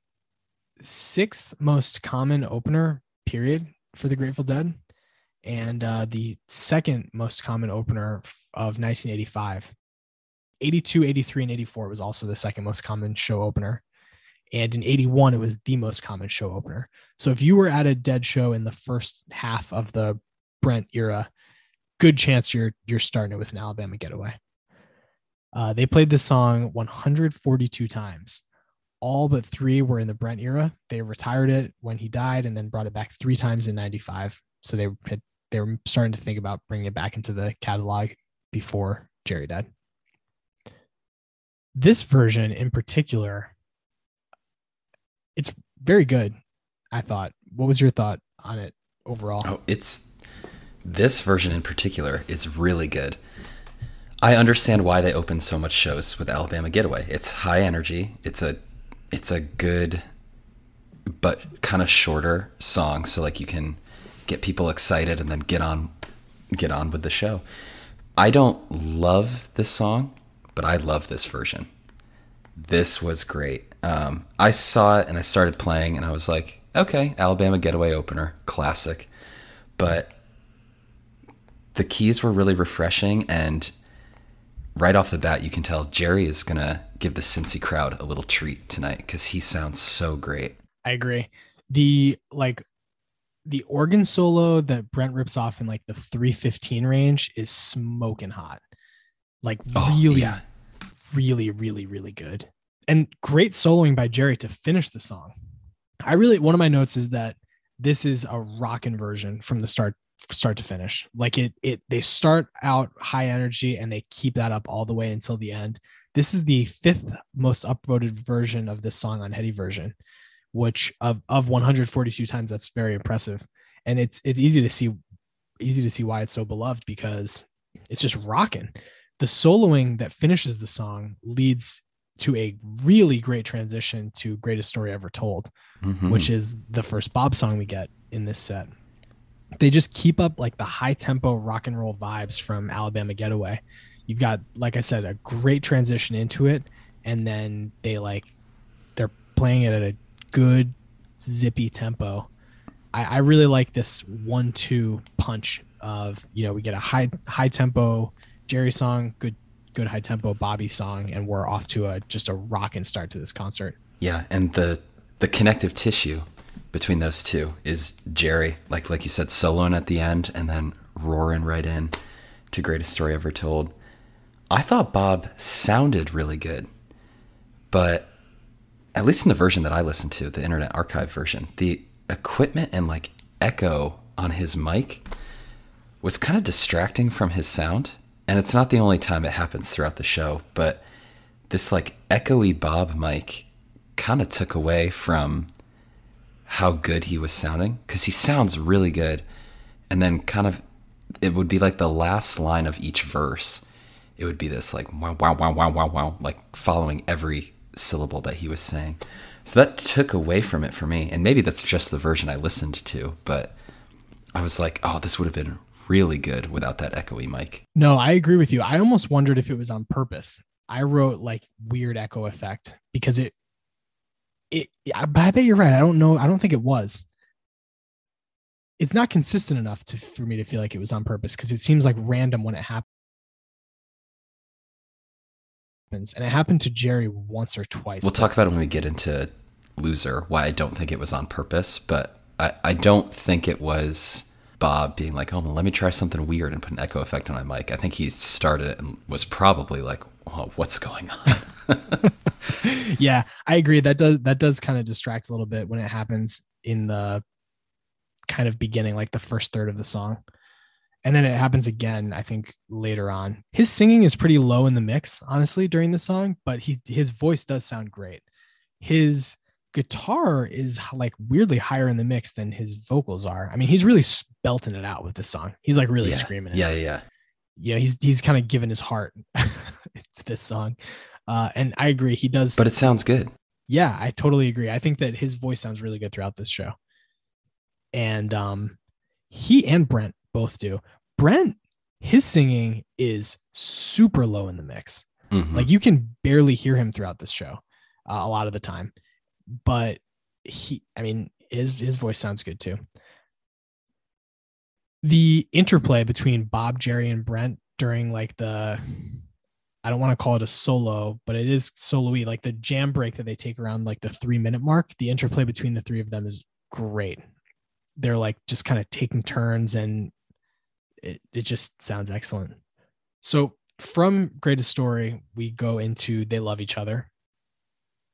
sixth most common opener period for the Grateful Dead and uh, the second most common opener of nineteen eighty-five. eighty-two, eighty-three, and eighty-four was also the second most common show opener. And in eighty-one, it was the most common show opener. So if you were at a Dead show in the first half of the Brent era, good chance you're you're starting it with an Alabama Getaway. Uh, they played this song one hundred forty-two times. All but three were in the Brent era. They retired it when he died and then brought it back three times in ninety-five. So they had, they were starting to think about bringing it back into the catalog before Jerry died. This version in particular, it's very good, I thought. What was your thought on it overall? Oh, it's... This version in particular is really good. I understand why they open so much shows with Alabama Getaway. It's high energy. It's a it's a good but kind of shorter song, so like you can get people excited and then get on get on with the show. I don't love this song, but I love this version. This was great. Um, I saw it and I started playing and I was like, okay, Alabama Getaway opener, classic. But the keys were really refreshing, and right off the bat, you can tell Jerry is going to give the Cincy crowd a little treat tonight because he sounds so great. I agree. The like the organ solo that Brent rips off in like the three fifteen range is smoking hot. Like oh, really, yeah. really, really, really good. And great soloing by Jerry to finish the song. I really, one of my notes is that this is a rockin' version from the start start to finish. Like it, it, they start out high energy and they keep that up all the way until the end. This is the fifth most upvoted version of this song on Heady Version, which of, of one hundred forty-two times, that's very impressive. And it's, it's easy to see, easy to see why it's so beloved, because it's just rocking. The soloing that finishes the song leads to a really great transition to Greatest Story Ever Told, mm-hmm. which is the first Bob song we get in this set. They just keep up like the high tempo rock and roll vibes from Alabama Getaway. You've got, like I said, a great transition into it. And then they like, they're playing it at a good zippy tempo. I, I really like this one, two punch of, you know, we get a high, high tempo Jerry song, good, good high tempo Bobby song, and we're off to a just a rockin' start to this concert. Yeah, and the the connective tissue between those two is Jerry, like like you said, soloing at the end and then roaring right in to Greatest Story Ever Told. I thought Bob sounded really good, but at least in the version that I listened to, the Internet Archive version, the equipment and like echo on his mic was kind of distracting from his sound. And it's not the only time it happens throughout the show, but this like echoey Bob mic kind of took away from how good he was sounding, because he sounds really good. And then kind of, it would be like the last line of each verse. It would be this like, wow, wow, wow, wow, wow, wow, like following every syllable that he was saying. So that took away from it for me. And maybe that's just the version I listened to, but I was like, oh, this would have been really good without that echoey mic. No, I agree with you. I almost wondered if it was on purpose. I wrote like weird echo effect because it, it, I bet you're right. I don't know. I don't think it was. It's not consistent enough to, for me to feel like it was on purpose, because it seems like random when it happens. And it happened to Jerry once or twice. We'll talk about it when we get into Loser, why I don't think it was on purpose, but I, I don't think it was Bob being like, oh, well, let me try something weird and put an echo effect on my mic. I think he started it and was probably like, oh, what's going on? Yeah, I agree. That does, that does kind of distract a little bit when it happens in the kind of beginning, like the first third of the song. And then it happens again, I think, later on. His singing is pretty low in the mix, honestly, during the song, but he, his voice does sound great. His guitar is like weirdly higher in the mix than his vocals are. I mean, he's really belting it out with this song. He's like really yeah. screaming it. Yeah, yeah, yeah. You know, he's he's kind of giving his heart to this song. Uh, and I agree, he does. But it sounds good. Yeah, I totally agree. I think that his voice sounds really good throughout this show. And um, he and Brent both do. Brent, his singing is super low in the mix. Mm-hmm. Like you can barely hear him throughout this show uh, a lot of the time. But he, I mean, his his voice sounds good too. The interplay between Bob, Jerry, and Brent during like the, I don't want to call it a solo, but it is solo-y, like the jam break that they take around like the three minute mark, the interplay between the three of them is great. They're like just kind of taking turns and it, it just sounds excellent. So from Greatest Story, we go into They Love Each Other.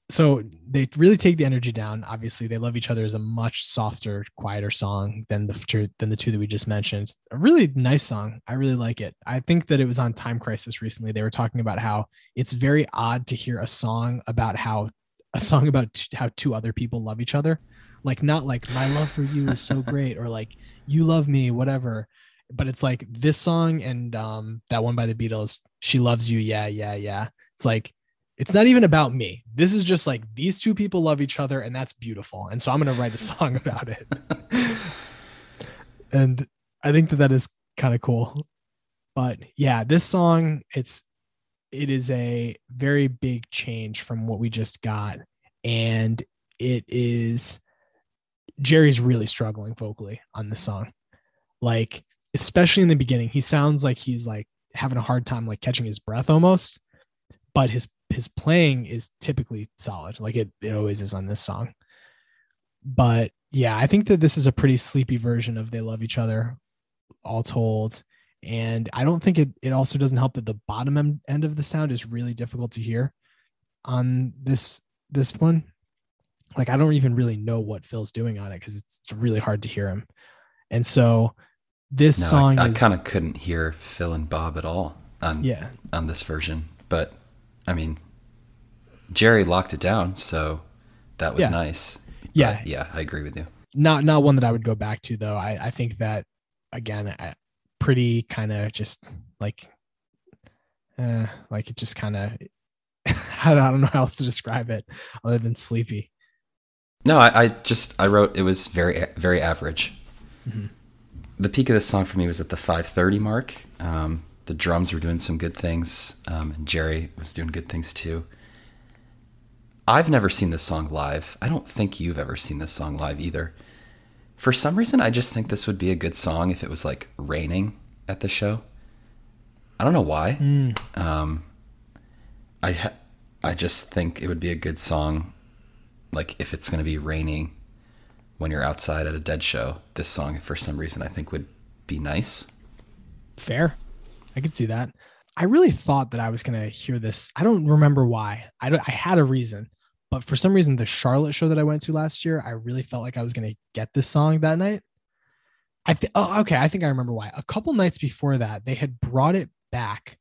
So they really take the energy down. Obviously, They Love Each Other is a much softer, quieter song than the than the two that we just mentioned. A really nice song. I really like it. I think that it was on Time Crisis recently. They were talking about how it's very odd to hear a song about how a song about t- how two other people love each other. Like not like my love for you is so great or like you love me, whatever. But it's like this song and um, that one by the Beatles, She Loves You. Yeah, yeah, yeah. It's like, it's not even about me. This is just like these two people love each other and that's beautiful. And so I'm going to write a song about it. And I think that that is kind of cool. But yeah, this song, it's, it is a very big change from what we just got. And it is, Jerry's really struggling vocally on this song. Like, especially in the beginning, he sounds like he's like having a hard time, like catching his breath almost, but his, his playing is typically solid. Like it, it always is on this song. But yeah, I think that this is a pretty sleepy version of They Love Each Other, all told. And I don't think it, it also doesn't help that the bottom end of the sound is really difficult to hear on this, this one. Like, I don't even really know what Phil's doing on it, 'cause it's really hard to hear him. And so this no, song I, I is... kind of couldn't hear Phil and Bob at all on yeah. on this version. But, I mean, Jerry locked it down, so that was yeah. nice. But, yeah. Yeah, I agree with you. Not not one that I would go back to, though. I, I think that, again, I, pretty kind of just like, uh, like it just kind of, I don't know how else to describe it other than sleepy. No, I, I just, I wrote, it was very, very average. Mm-hmm. The peak of this song for me was at the five thirty mark. Um, the drums were doing some good things, um, and Jerry was doing good things too. I've never seen this song live. I don't think you've ever seen this song live either. For some reason, I just think this would be a good song if it was like raining at the show. I don't know why. Mm. Um, I ha- I just think it would be a good song, like if it's going to be raining when you're outside at a Dead show. This song, for some reason, I think would be nice. Fair. I could see that. I really thought that I was going to hear this. I don't remember why. I, don't, I had a reason. But for some reason, the Charlotte show that I went to last year, I really felt like I was going to get this song that night. I th- oh, okay. I think I remember why. A couple nights before that, they had brought it back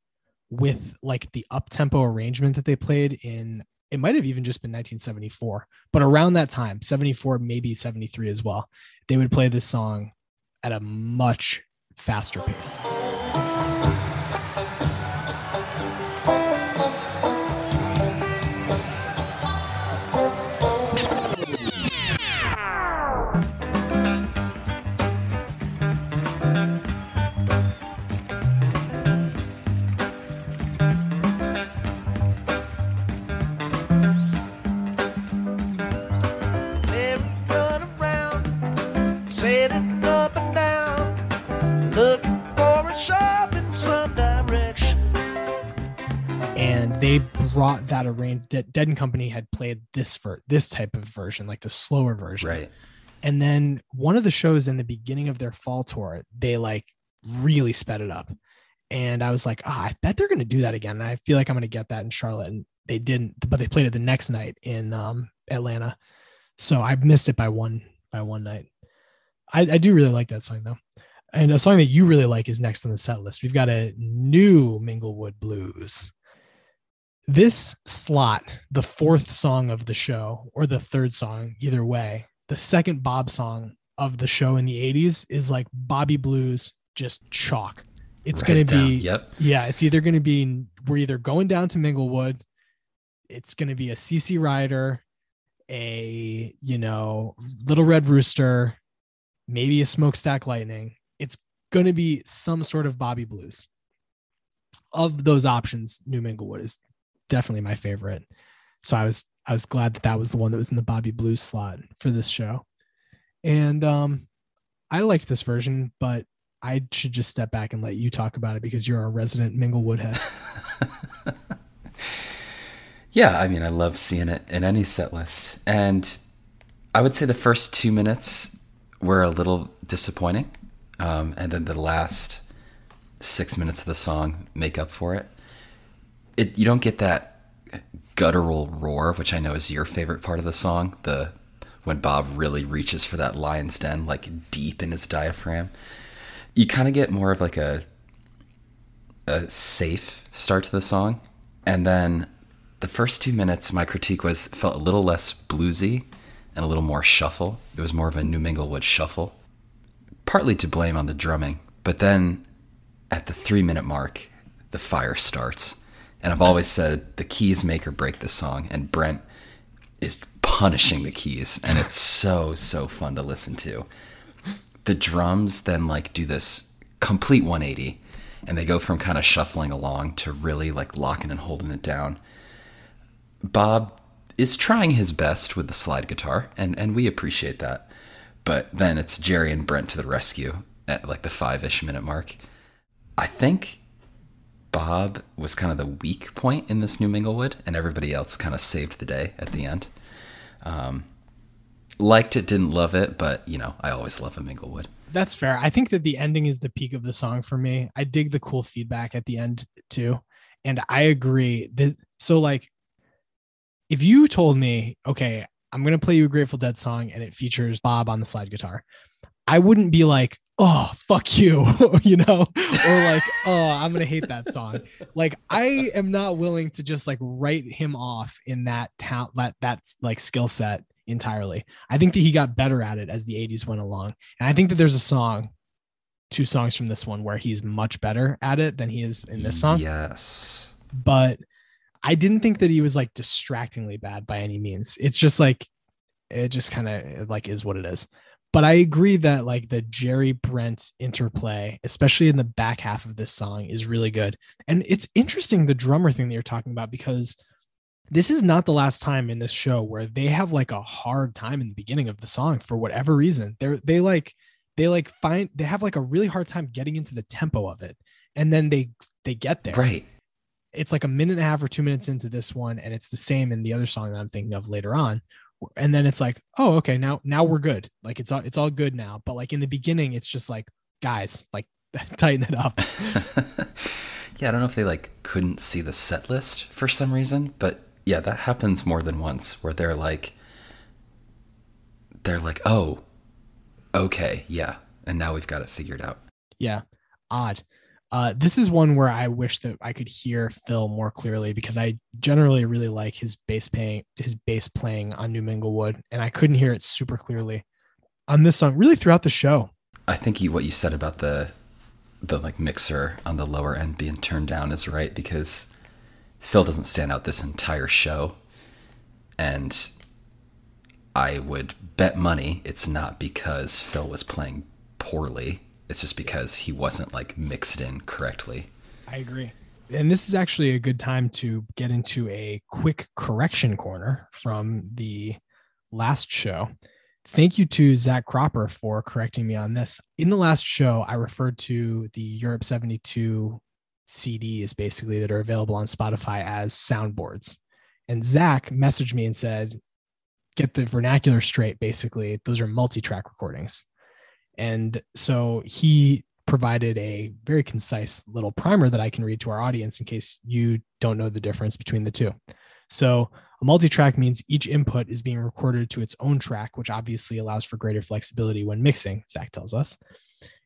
with like the up-tempo arrangement that they played in. It might have even just been nineteen seventy-four, but around that time, seventy-four, maybe seventy-three as well, they would play this song at a much faster pace. Brought that arrangement that Dead and Company had played this for this type of version, like the slower version. Right. And then one of the shows in the beginning of their fall tour, they like really sped it up. And I was like, ah, oh, I bet they're going to do that again. And I feel like I'm going to get that in Charlotte. And they didn't, but they played it the next night in um, Atlanta. So I missed it by one, by one night. I, I do really like that song though. And a song that you really like is next on the set list. We've got a new Minglewood Blues. This slot, the fourth song of the show, or the third song, either way, the second Bob song of the show in the eighties is like Bobby Blues, just chalk. It's going to be, yep. yeah, it's either going to be, we're either going down to Minglewood. It's going to be a C C Rider, a, you know, Little Red Rooster, maybe a Smokestack Lightning. It's going to be some sort of Bobby Blues. Of those options, New Minglewood is definitely my favorite. So I was, I was glad that that was the one that was in the Bobby Blues slot for this show. And um, I liked this version, but I should just step back and let you talk about it because you're a resident Minglewood head. Yeah. I mean, I love seeing it in any set list. And I would say the first two minutes were a little disappointing. Um, and then the last six minutes of the song make up for it. It, you don't get that guttural roar, which I know is your favorite part of the song, the when Bob really reaches for that lion's den, like deep in his diaphragm. You kind of get more of like a a safe start to the song. And then the first two minutes, my critique was felt a little less bluesy and a little more shuffle. It was more of a New Minglewood shuffle, partly to blame on the drumming. But then at the three minute mark, the fire starts. And I've always said the keys make or break this song, and Brent is punishing the keys, and it's so, so fun to listen to. The drums then like do this complete one eighty, and they go from kind of shuffling along to really like locking and holding it down. Bob is trying his best with the slide guitar, and, and we appreciate that. But then it's Jerry and Brent to the rescue at like the five-ish minute mark. I think Bob was kind of the weak point in this New Minglewood, and everybody else kind of saved the day at the end. Um, liked it, didn't love it, but, you know, I always love a Minglewood. That's fair. I think that the ending is the peak of the song for me. I dig the cool feedback at the end, too. And I agree. That, so, like, if you told me, okay, I'm going to play you a Grateful Dead song, and it features Bob on the slide guitar, I wouldn't be like, oh, fuck you, you know, or like, oh, I'm going to hate that song. Like, I am not willing to just like write him off in that talent, that that's like skill set entirely. I think that he got better at it as the eighties went along. And I think that there's a song, two songs from this one where he's much better at it than he is in this song. Yes. But I didn't think that he was like distractingly bad by any means. It's just like, it just kind of like is what it is. But I agree that like the Jerry Brent interplay, especially in the back half of this song, is really good. And it's interesting, the drummer thing that you're talking about, because this is not the last time in this show where they have like a hard time in the beginning of the song for whatever reason. They're they like they like find they have like a really hard time getting into the tempo of it. And then they they get there. Right. It's like a minute and a half or two minutes into this one, and it's the same in the other song that I'm thinking of later on. And then it's like, oh, okay, now, now we're good. Like it's all, it's all good now. But like in the beginning, it's just like, guys, like tighten it up. Yeah. I don't know if they like couldn't see the set list for some reason, but yeah, that happens more than once where they're like, they're like, oh, okay. Yeah. And now we've got it figured out. Yeah. Odd. Uh, this is one where I wish that I could hear Phil more clearly, because I generally really like his bass playing, his bass playing on New Minglewood, and I couldn't hear it super clearly on this song, really throughout the show. I think you, what you said about the the like mixer on the lower end being turned down is right, because Phil doesn't stand out this entire show, and I would bet money it's not because Phil was playing poorly. It's just because he wasn't like mixed in correctly. I agree. And this is actually a good time to get into a quick correction corner from the last show. Thank you to Zach Cropper for correcting me on this. In the last show, I referred to the Europe seventy-two C Ds basically that are available on Spotify as soundboards. And Zach messaged me and said, get the vernacular straight. Basically, those are multi-track recordings. And so he provided a very concise little primer that I can read to our audience in case you don't know the difference between the two. So a multi-track means each input is being recorded to its own track, which obviously allows for greater flexibility when mixing, Zach tells us.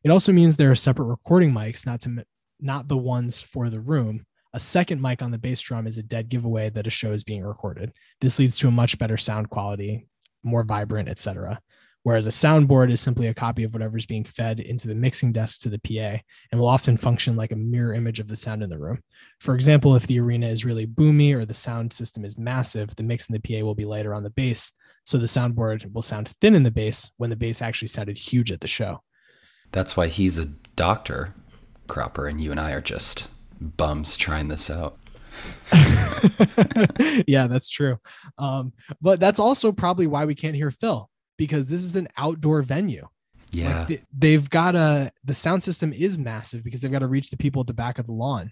It also means there are separate recording mics, not to, not the ones for the room. A second mic on the bass drum is a dead giveaway that a show is being recorded. This leads to a much better sound quality, more vibrant, et cetera. Whereas a soundboard is simply a copy of whatever's being fed into the mixing desk to the P A and will often function like a mirror image of the sound in the room. For example, if the arena is really boomy or the sound system is massive, the mix in the P A will be lighter on the bass, so the soundboard will sound thin in the bass when the bass actually sounded huge at the show. That's why he's a doctor, Cropper, and you and I are just bums trying this out. Yeah, that's true. Um, but that's also probably why we can't hear Phil, because this is an outdoor venue. Yeah. Like they, they've got a, the sound system is massive because they've got to reach the people at the back of the lawn.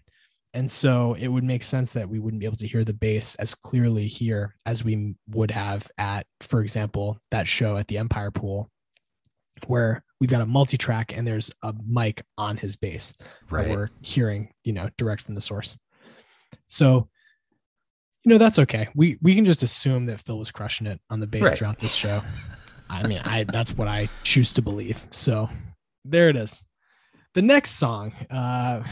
And so it would make sense that we wouldn't be able to hear the bass as clearly here as we would have at, for example, that show at the Empire Pool, where we've got a multi-track and there's a mic on his bass. Right. That we're hearing, you know, direct from the source. So, you know, that's okay. We, we can just assume that Phil was crushing it on the bass right. throughout this show. I mean, I that's what I choose to believe. So there it is. The next song, uh,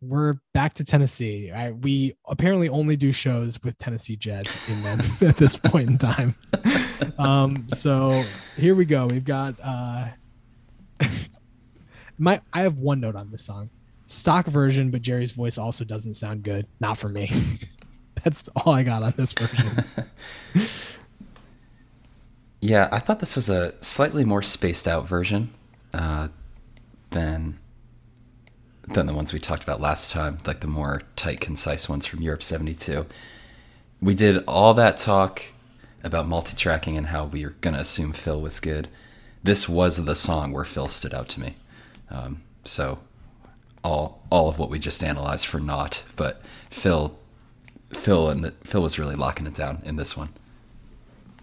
we're back to Tennessee. I, we apparently only do shows with Tennessee Jed in them at this point in time. Um, so here we go. We've got uh, my. I have one note on this song. Stock version, but Jerry's voice also doesn't sound good. Not for me. That's all I got on this version. Yeah, I thought this was a slightly more spaced out version uh, than than the ones we talked about last time, like the more tight, concise ones from Europe seventy-two. We did all that talk about multi-tracking and how we were going to assume Phil was good. This was the song where Phil stood out to me. Um, so all all of what we just analyzed for naught, but Phil Phil and the, Phil was really locking it down in this one.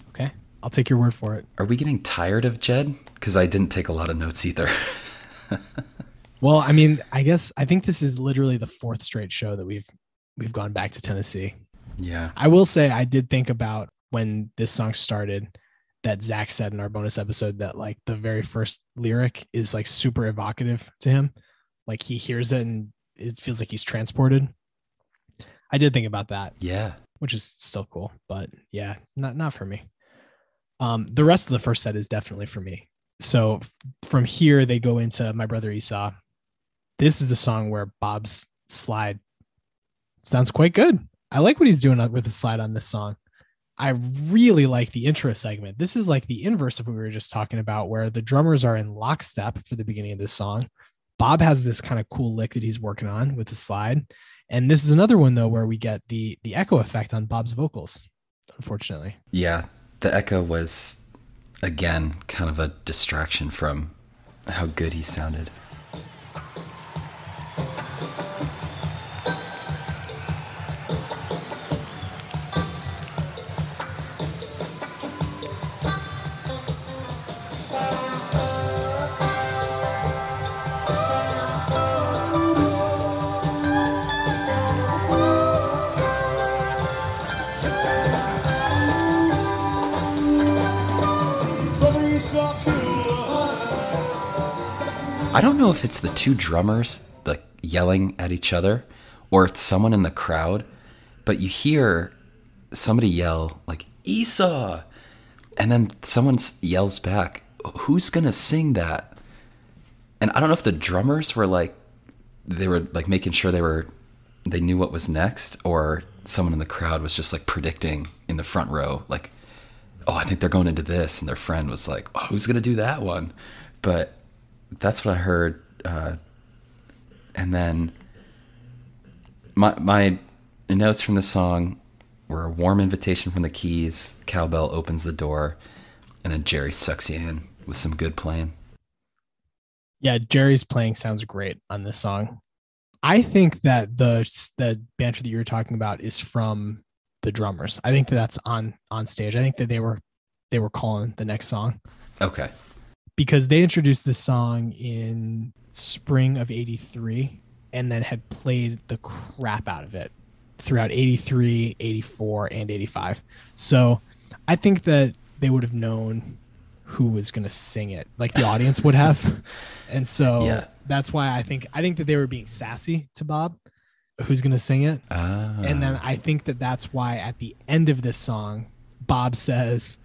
Okay. I'll take your word for it. Are we getting tired of Jed? Because I didn't take a lot of notes either. Well, I mean, I guess I think this is literally the fourth straight show that we've we've gone back to Tennessee. Yeah. I will say I did think about when this song started, that Zach said in our bonus episode that like the very first lyric is like super evocative to him. Like he hears it and it feels like he's transported. I did think about that. Yeah. Which is still cool, but yeah, not, not for me. Um, the rest of the first set is definitely for me. So from here, they go into My Brother Esau. This is the song where Bob's slide sounds quite good. I like what he's doing with the slide on this song. I really like the intro segment. This is like the inverse of what we were just talking about, where the drummers are in lockstep for the beginning of this song. Bob has this kind of cool lick that he's working on with the slide. And this is another one, though, where we get the the echo effect on Bob's vocals, unfortunately. Yeah, the echo was, again, kind of a distraction from how good he sounded. I don't know if it's the two drummers like yelling at each other or it's someone in the crowd, but you hear somebody yell like Esau, and then someone yells back, who's going to sing that? And I don't know if the drummers were like, they were like making sure they were, they knew what was next, or someone in the crowd was just like predicting in the front row, like, oh, I think they're going into this. And their friend was like, oh, who's going to do that one? But that's what I heard. Uh, and then my my notes from the song were a warm invitation from the keys, cowbell opens the door, and then Jerry sucks you in with some good playing. Yeah, Jerry's playing sounds great on this song. I think that the the banter that you were talking about is from the drummers. I think that that's on on stage. I think that they were they were calling the next song. Okay. Because they introduced this song in spring of eighty-three and then had played the crap out of it throughout eighty-three, eighty-four, and eighty-five. So I think that they would have known who was going to sing it, like the audience would have. And so yeah. That's why I think I think that they were being sassy to Bob, who's going to sing it. Ah. And then I think that that's why at the end of this song, Bob says,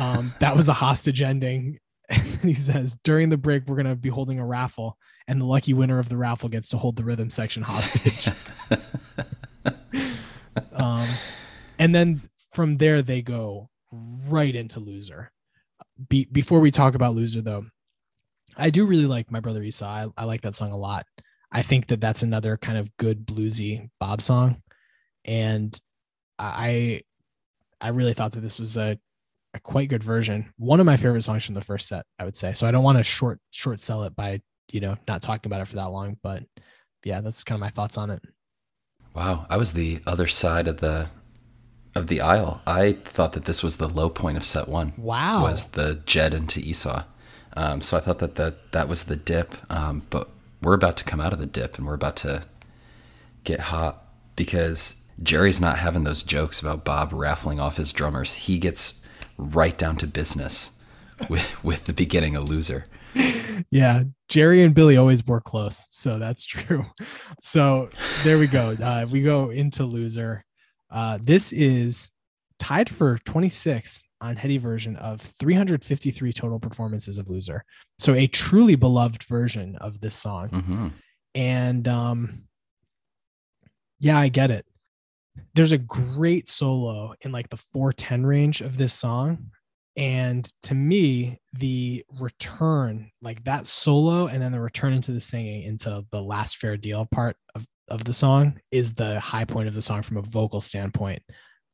um, that was a hostage ending. And he says, during the break, we're going to be holding a raffle, and the lucky winner of the raffle gets to hold the rhythm section hostage. um, and then from there, they go right into Loser. Be- before we talk about Loser, though, I do really like My Brother Esau. I-, I like that song a lot. I think that that's another kind of good bluesy Bob song. And I, I really thought that this was a a quite good version. One of my favorite songs from the first set, I would say. So I don't want to short, short sell it by, you know, not talking about it for that long, but yeah, that's kind of my thoughts on it. Wow. I was the other side of the, of the aisle. I thought that this was the low point of set one. Wow. Was the Jed into Esau. Um, so I thought that, that that was the dip, um, but we're about to come out of the dip and we're about to get hot because Jerry's not having those jokes about Bob raffling off his drummers. He gets right down to business with with the beginning of Loser. Yeah, Jerry and Billy always work close, so that's true. So there we go. Uh, we go into Loser. Uh, this is tied for twenty-six on Heady Version of three hundred fifty-three total performances of Loser. So a truly beloved version of this song. Mm-hmm. And um, yeah, I get it. There's a great solo in like the four ten range of this song. And to me, the return, like that solo and then the return into the singing into the last fair deal part of, of the song is the high point of the song from a vocal standpoint.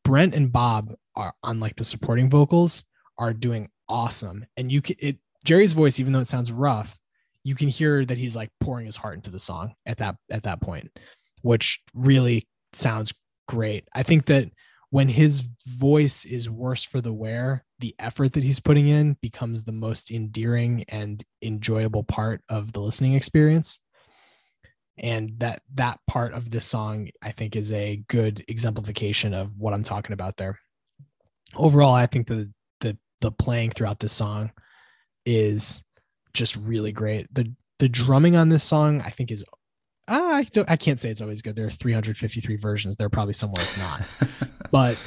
Brent and Bob are on like the supporting vocals are doing awesome. And you can, it, Jerry's voice, even though it sounds rough, you can hear that he's like pouring his heart into the song at that, at that point, which really sounds great. I think that when his voice is worse for the wear, the effort that he's putting in becomes the most endearing and enjoyable part of the listening experience. And that that part of this song, I think, is a good exemplification of what I'm talking about there. Overall, I think that the the playing throughout this song is just really great. The the drumming on this song, I think, is I don't, I can't say it's always good. There are three hundred fifty-three versions. There are probably somewhere it's not, but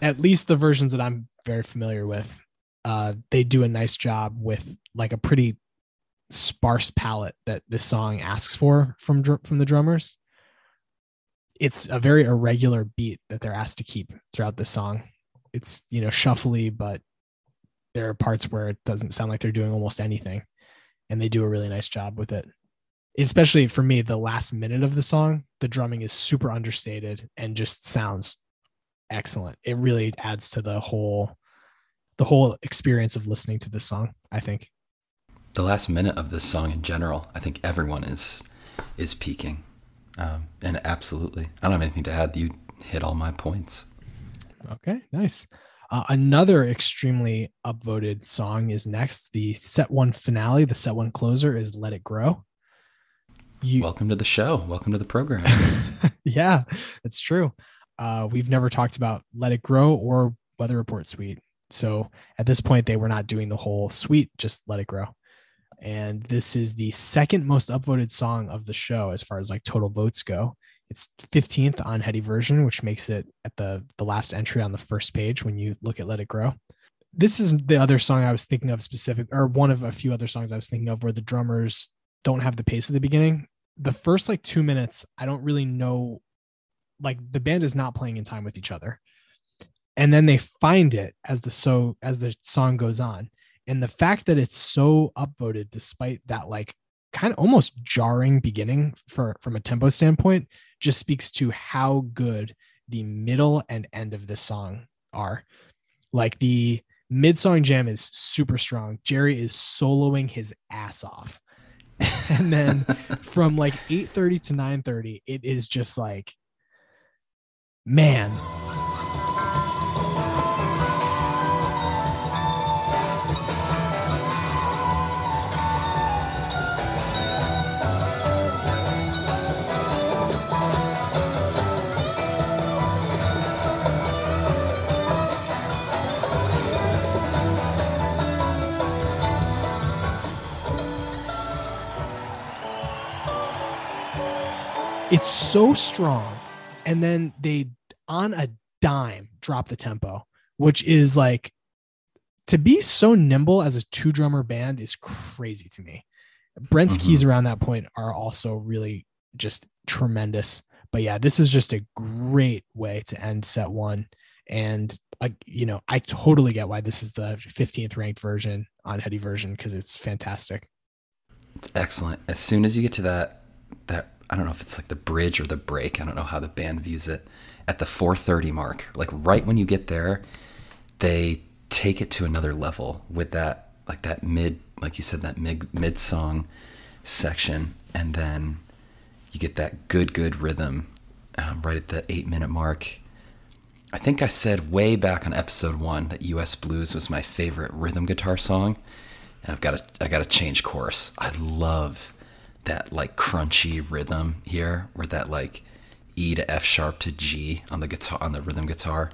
at least the versions that I'm very familiar with, uh, they do a nice job with like a pretty sparse palette that this song asks for from from the drummers. It's a very irregular beat that they're asked to keep throughout the song. It's, you know, shuffly, but there are parts where it doesn't sound like they're doing almost anything, and they do a really nice job with it. Especially for me, the last minute of the song, the drumming is super understated and just sounds excellent. It really adds to the whole, the whole experience of listening to this song, I think. The last minute of this song in general, I think everyone is, is peaking. Um, and absolutely, I don't have anything to add. You hit all my points. Okay, nice. Uh, another extremely upvoted song is next. The set one finale, the set one closer is Let It Grow. You... Welcome to the show. Welcome to the program. Yeah, that's true. Uh, we've never talked about Let It Grow or Weather Report Suite. So at this point, they were not doing the whole suite, just Let It Grow. And this is the second most upvoted song of the show as far as like total votes go. It's fifteenth on Heady Version, which makes it at the the last entry on the first page when you look at Let It Grow. This is the other song I was thinking of specific, or one of a few other songs I was thinking of where the drummers don't have the pace at the beginning. The first like two minutes, I don't really know, like the band is not playing in time with each other. And then they find it as the so as the song goes on. And the fact that it's so upvoted, despite that, like kind of almost jarring beginning for, from a tempo standpoint, just speaks to how good the middle and end of this song are. Like the mid-song jam is super strong. Jerry is soloing his ass off. And then from like eight thirty to nine thirty, it is just like, man. It's so strong. And then they, on a dime, drop the tempo, which is like, to be so nimble as a two drummer band is crazy to me. Brent's mm-hmm. keys around that point are also really just tremendous. But yeah, this is just a great way to end set one. And, uh, you know, I totally get why this is the fifteenth ranked version on Heady Version, because it's fantastic. It's excellent. As soon as you get to that, that, I don't know if it's like the bridge or the break. I don't know how the band views it. At the four thirty mark, like right when you get there, they take it to another level with that, like that mid, like you said, that mid mid song section, and then you get that good good rhythm um, right at the eight minute mark. I think I said way back on episode one that U S Blues was my favorite rhythm guitar song, and I've got to I got to change course. I love that like crunchy rhythm here, where that like E to F sharp to G on the guitar, on the rhythm guitar.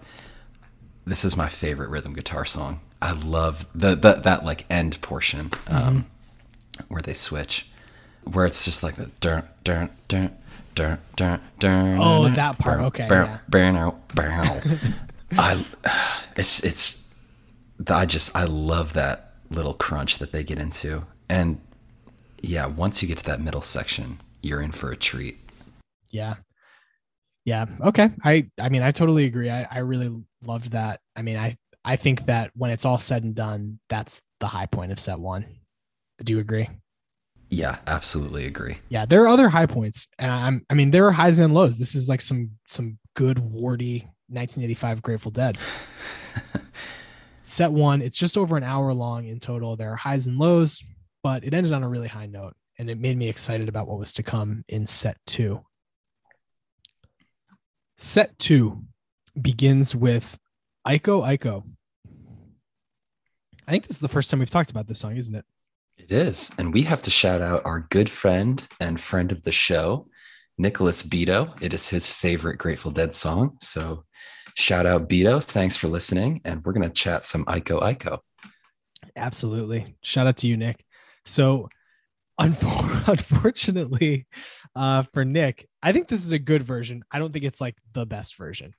This is my favorite rhythm guitar song. I love the, the that like end portion um, mm-hmm. where they switch, where it's just like the dun dun dun dun dun dun. Oh, dun, that part. Dun, okay. Dun, dun, yeah. dun, dun. I it's it's I just I love that little crunch that they get into. And yeah, once you get to that middle section, you're in for a treat. Yeah. Yeah. Okay. I, I mean, I totally agree. I, I really loved that. I mean, I, I think that when it's all said and done, that's the high point of set one. Do you agree? Yeah, absolutely agree. Yeah. There are other high points, and I'm, I mean, there are highs and lows. This is like some, some good warty nineteen eighty-five Grateful Dead. Set one. It's just over an hour long in total. There are highs and lows, but it ended on a really high note, and it made me excited about what was to come in set two. Set two begins with Ico Ico. I think this is the first time we've talked about this song, isn't it? It is. And we have to shout out our good friend and friend of the show, Nicholas Beto. It is his favorite Grateful Dead song. So shout out Beto. Thanks for listening. And we're going to chat some Ico Ico. Absolutely. Shout out to you, Nick. So unfortunately uh, for Nick, I think this is a good version. I don't think it's like the best version.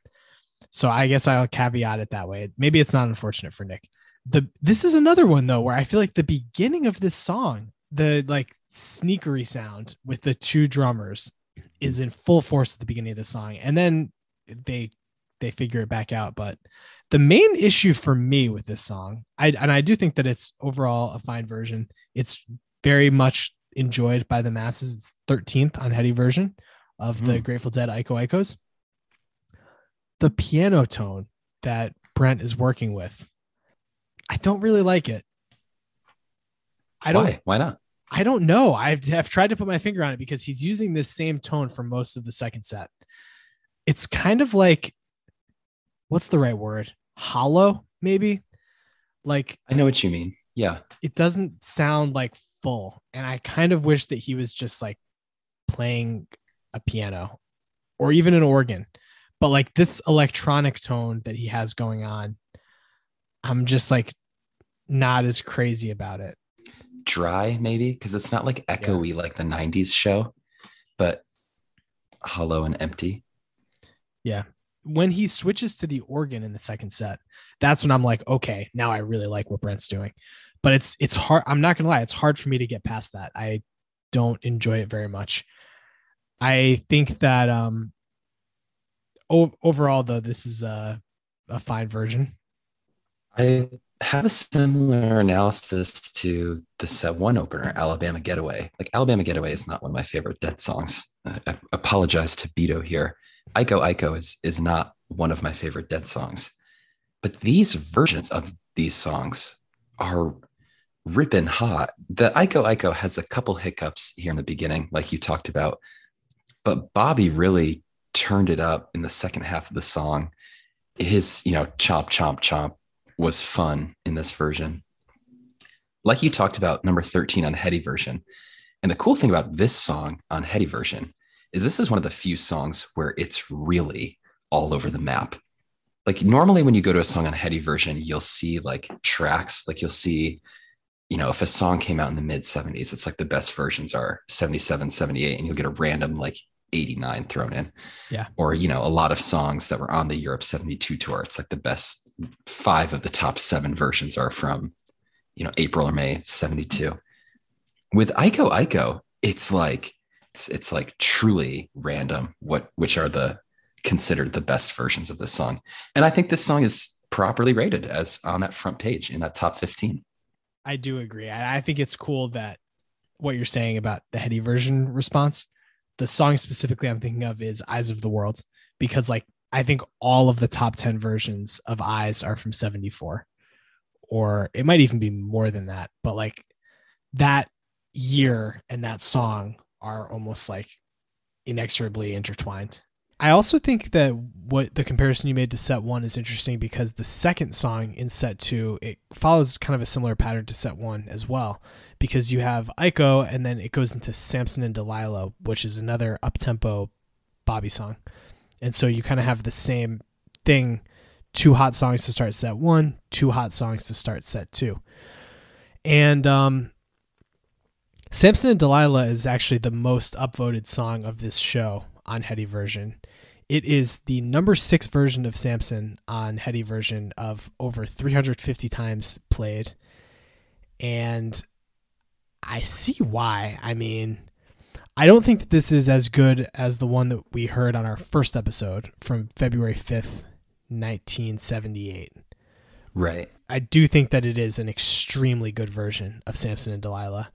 So I guess I'll caveat it that way. Maybe it's not unfortunate for Nick. The, this is another one though, where I feel like the beginning of this song, the like sneakery sound with the two drummers is in full force at the beginning of the song. And then they, they figure it back out. But the main issue for me with this song, I, and I do think that it's overall a fine version. It's very much enjoyed by the masses. It's thirteenth on Heady Version of mm. the Grateful Dead Ico Icos. The piano tone that Brent is working with, I don't really like it. I don't. Why? Why not? I don't know. I've, I've tried to put my finger on it because he's using this same tone for most of the second set. It's kind of like, what's the right word? Hollow, maybe? Like, I know what you mean. Yeah. It doesn't sound like full. And I kind of wish that he was just like playing a piano or even an organ. But like this electronic tone that he has going on, I'm just like not as crazy about it. Dry, maybe, because it's not like echoey yeah. like the nineties show, but hollow and empty. Yeah. When he switches to the organ in the second set, that's when I'm like, okay, now I really like what Brent's doing. But it's it's hard. I'm not gonna lie, it's hard for me to get past that. I don't enjoy it very much. I think that um o- overall though, this is a, a fine version. I have a similar analysis to the set one opener, Alabama Getaway. Like Alabama Getaway is not one of my favorite Dead songs. I, I apologize to Beto here. Ico Ico is, is not one of my favorite Dead songs, but these versions of these songs are ripping hot. The Ico Ico has a couple hiccups here in the beginning, like you talked about, but Bobby really turned it up in the second half of the song. His, you know, chomp, chomp, chomp was fun in this version. Like you talked about number thirteen on Heady Version. And the cool thing about this song on Heady Version is this is one of the few songs where it's really all over the map. Like normally when you go to a song on Heady Version, you'll see like tracks, like you'll see, you know, if a song came out in the mid seventies, it's like the best versions are seventy-seven, seventy-eight, and you'll get a random like eighty-nine thrown in. Yeah. Or, you know, a lot of songs that were on the Europe seventy-two tour, it's like the best five of the top seven versions are from, you know, April or May seventy-two. With Ico Ico, it's like, It's, it's like truly random what which are the considered the best versions of this song. And I think this song is properly rated as on that front page in that top fifteen. I do agree. I, I think it's cool that what you're saying about the Heady Version response, the song specifically I'm thinking of is Eyes of the World, because like I think all of the top ten versions of Eyes are from seventy-four, or it might even be more than that, but like that year and that song are almost like inexorably intertwined. I also think that what the comparison you made to set one is interesting, because the second song in set two, it follows kind of a similar pattern to set one as well, because you have Ico and then it goes into Samson and Delilah, which is another up-tempo Bobby song. And so you kind of have the same thing, two hot songs to start set one, two hot songs to start set two. And, um, Samson and Delilah is actually the most upvoted song of this show on Heady Version. It is the number six version of Samson on Heady Version of over three hundred fifty times played. And I see why. I mean, I don't think that this is as good as the one that we heard on our first episode from February fifth, nineteen seventy-eight. Right. I do think that it is an extremely good version of Samson and Delilah.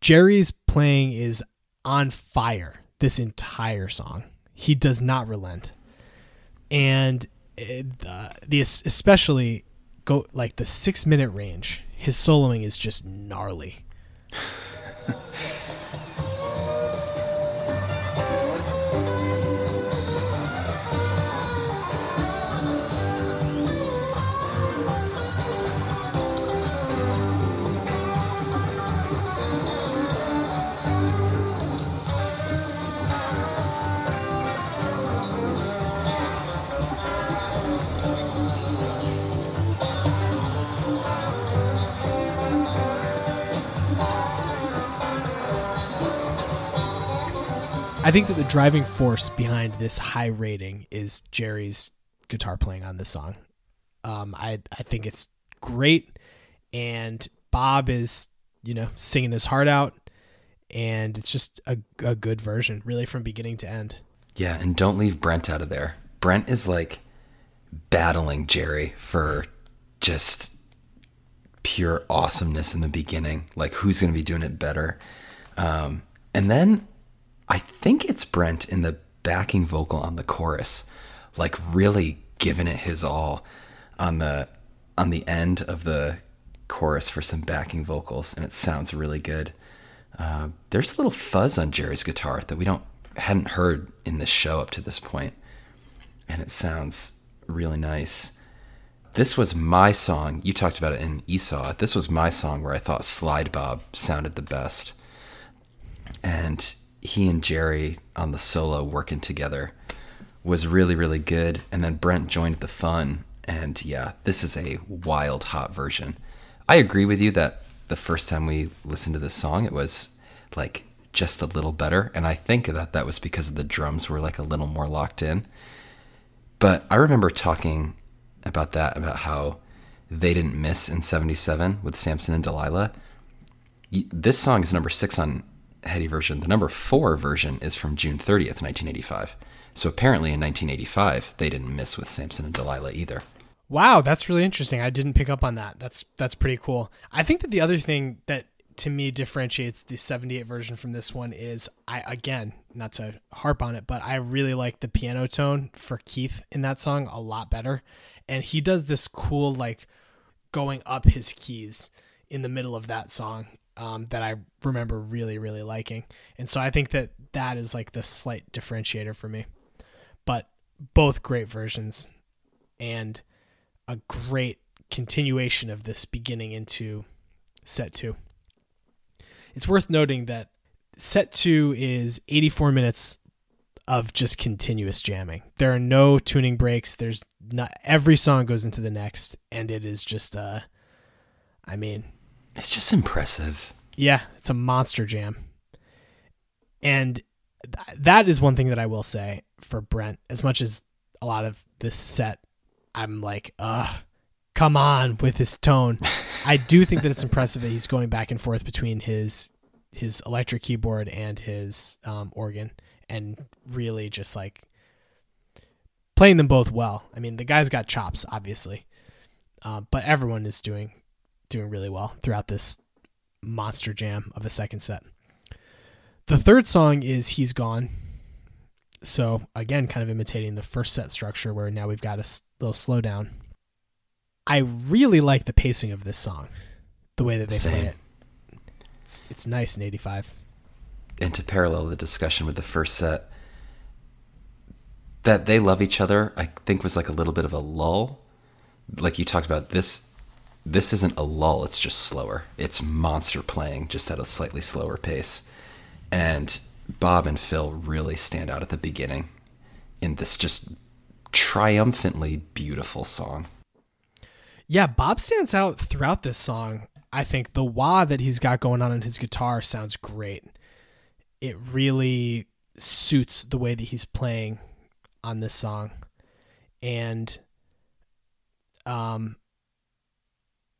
Jerry's playing is on fire this entire song. He does not relent. And it, uh, the especially go like the six minute range, his soloing is just gnarly. I think that the driving force behind this high rating is Jerry's guitar playing on this song. Um, I I think it's great, and Bob is, you know, singing his heart out, and it's just a, a good version, really, from beginning to end. Yeah, and don't leave Brent out of there. Brent is like battling Jerry for just pure awesomeness in the beginning, like who's going to be doing it better. Um, and then I think it's Brent in the backing vocal on the chorus, like really giving it his all on the on the end of the chorus for some backing vocals, and it sounds really good. Uh, there's a little fuzz on Jerry's guitar that we don't hadn't heard in this show up to this point, and it sounds really nice. This was my song. You talked about it in Esau. This was my song where I thought Slide Bob sounded the best, and he and Jerry on the solo working together was really, really good. And then Brent joined the fun, and yeah, this is a wild, hot version. I agree with you that the first time we listened to this song, it was like just a little better. And I think that that was because the drums were like a little more locked in. But I remember talking about that, about how they didn't miss in seventy-seven with Samson and Delilah. This song is number six on Heady Version. The number four version is from June thirtieth, nineteen eighty-five. So apparently in nineteen eighty-five, they didn't miss with Samson and Delilah either. Wow, that's really interesting. I didn't pick up on that. That's that's pretty cool. I think that the other thing that to me differentiates the seventy-eight version from this one is, I again, not to harp on it, but I really like the piano tone for Keith in that song a lot better. And he does this cool like going up his keys in the middle of that song um, that I remember really, really liking. And so I think that that is like the slight differentiator for me. But both great versions, and a great continuation of this beginning into set two. It's worth noting that set two is eighty-four minutes of just continuous jamming. There are no tuning breaks. There's not, every song goes into the next, and it is just uh I mean, it's just impressive. Yeah, it's a monster jam. And th- that is one thing that I will say for Brent, as much as a lot of this set I'm like, uh, come on with his tone. I do think that it's impressive that he's going back and forth between his his electric keyboard and his um, organ, and really just like playing them both well. I mean, the guy's got chops, obviously, uh, but everyone is doing doing really well throughout this monster jam of a second set. The third song is He's Gone. So again, kind of imitating the first set structure where now we've got a little slowdown. I really like the pacing of this song, the way that they Same. play it. It's, it's nice in eighty-five. And to parallel the discussion with the first set, that they love each other, I think was like a little bit of a lull. Like you talked about, this this isn't a lull, it's just slower. It's monster playing, just at a slightly slower pace. And Bob and Phil really stand out at the beginning in this just triumphantly beautiful song. Yeah, Bob stands out throughout this song. I think the wah that he's got going on in his guitar sounds great. It really suits the way that he's playing on this song. And um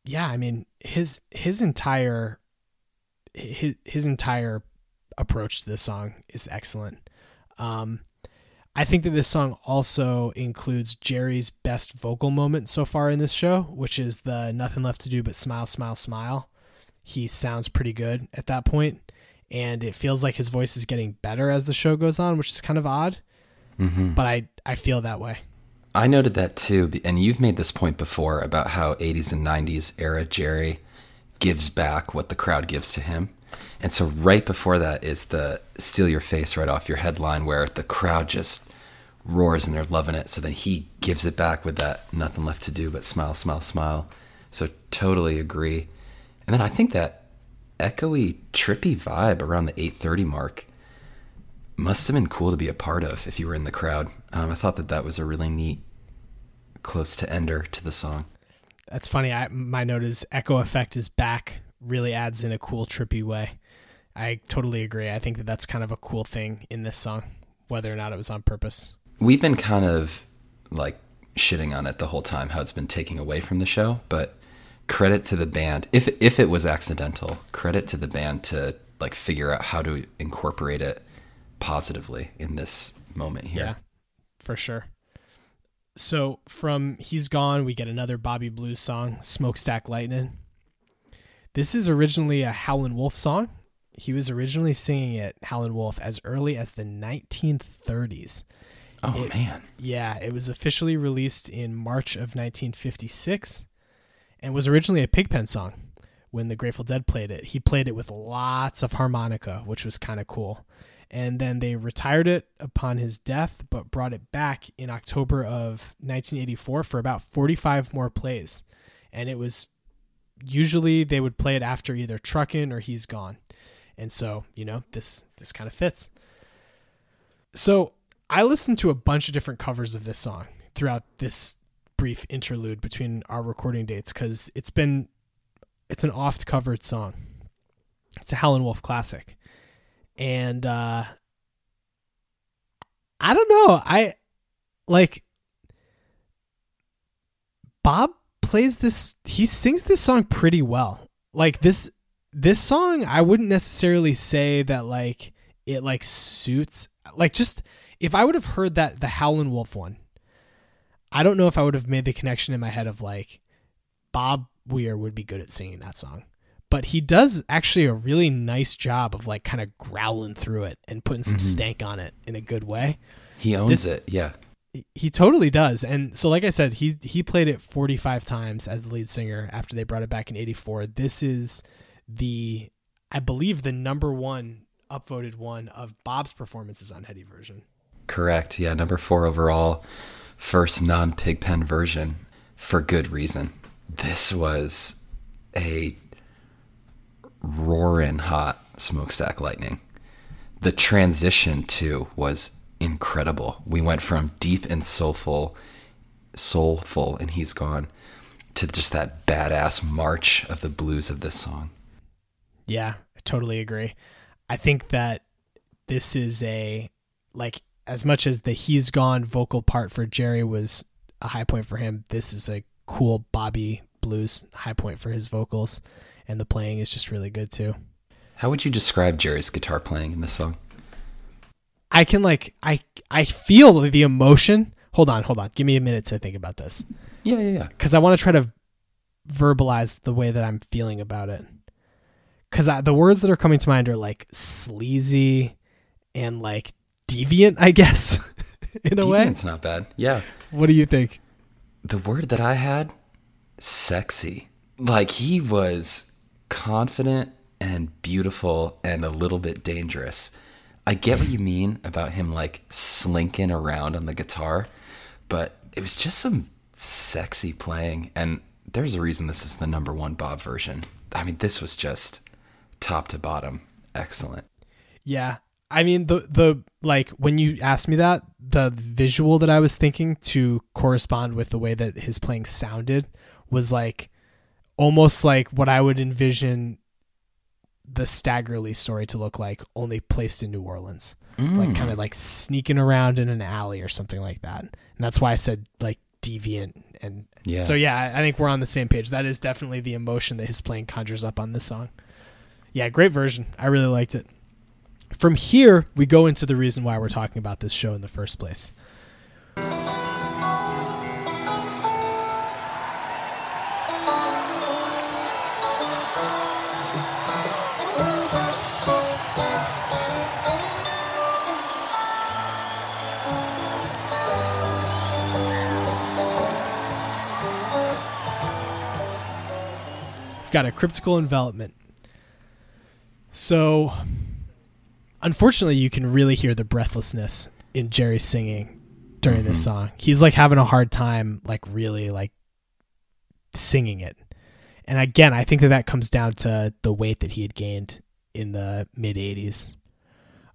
yeah, I mean, his his entire his, his entire approach to this song is excellent. Um, I think that this song also includes Jerry's best vocal moment so far in this show, which is the Nothing Left to Do But Smile, Smile, Smile. He sounds pretty good at that point, and it feels like his voice is getting better as the show goes on, which is kind of odd, mm-hmm. but I, I feel that way. I noted that too, and you've made this point before about how eighties and nineties era Jerry gives back what the crowd gives to him. And so right before that is the Steal Your Face Right Off Your Head line, where the crowd just roars and they're loving it. So then he gives it back with that Nothing Left to Do But Smile, Smile, Smile. So totally agree. And then I think that echoey, trippy vibe around the eight thirty mark must have been cool to be a part of if you were in the crowd. Um, I thought that that was a really neat close to ender to the song. That's funny. I, my note is echo effect is back. Really adds in a cool, trippy way. I totally agree. I think that that's kind of a cool thing in this song, whether or not it was on purpose. We've been kind of like shitting on it the whole time, how it's been taking away from the show, but credit to the band. If if it was accidental, credit to the band to like figure out how to incorporate it positively in this moment here. Yeah, for sure. So from He's Gone, we get another Bobby Blues song, Smokestack Lightning. This is originally a Howlin' Wolf song. He was originally singing it, Howlin' Wolf, as early as the nineteen thirties. Oh, it, man. Yeah, it was officially released in March of nineteen fifty-six and was originally a Pigpen song when the Grateful Dead played it. He played it with lots of harmonica, which was kind of cool. And then they retired it upon his death, but brought it back in October of nineteen eighty-four for about forty-five more plays. And it was usually they would play it after either Truckin' or He's Gone. And so, you know, this this kind of fits. So I listened to a bunch of different covers of this song throughout this brief interlude between our recording dates, because it's been, it's an oft-covered song. It's a Howlin' Wolf classic. And uh, I don't know. I like Bob plays this. He sings this song pretty well. Like this, this song, I wouldn't necessarily say that like it like suits. Like just if I would have heard that the Howlin' Wolf one, I don't know if I would have made the connection in my head of like Bob Weir would be good at singing that song. But he does actually a really nice job of like kind of growling through it and putting some mm-hmm. stank on it in a good way. He owns this, it. Yeah, he totally does. And so, like I said, he, he played it forty-five times as the lead singer after they brought it back in eighty-four. This is the, I believe the number one upvoted one of Bob's performances on Heady Version. Correct. Yeah. Number four overall, first non-Pigpen version for good reason. This was a roaring hot Smokestack Lightning. The transition too was incredible. We went from deep and soulful soulful and He's Gone to just that badass march of the blues of this song. Yeah, I totally agree. I think that this is a, like, as much as the He's Gone vocal part for Jerry was a high point for him, this is a cool Bobby Blues high point for his vocals. And the playing is just really good too. How would you describe Jerry's guitar playing in this song? I can like, I I feel the emotion. Hold on, hold on. Give me a minute to think about this. Yeah, yeah, yeah. Because I want to try to verbalize the way that I'm feeling about it. Because the words that are coming to mind are like sleazy and like deviant, I guess, in a Deviant's way. Deviant's not bad, yeah. What do you think? The word that I had, sexy. Like he was confident and beautiful and a little bit dangerous. I get what you mean about him like slinking around on the guitar, but it was just some sexy playing. And there's a reason this is the number one Bob version. I mean, this was just top to bottom excellent. Yeah. I mean, the, the, like when you asked me that, the visual that I was thinking to correspond with the way that his playing sounded was like, almost like what I would envision the Staggerly story to look like, only placed in New Orleans. Mm. Like kind of like sneaking around in an alley or something like that. And that's why I said like deviant. And yeah. So yeah, I think we're on the same page. That is definitely the emotion that his playing conjures up on this song. Yeah, great version. I really liked it. From here, we go into the reason why we're talking about this show in the first place. Got a cryptical envelopment. So unfortunately you can really hear the breathlessness in Jerry's singing during mm-hmm. this song. He's like having a hard time, like really like singing it. And again, I think that that comes down to the weight that he had gained in the mid eighties.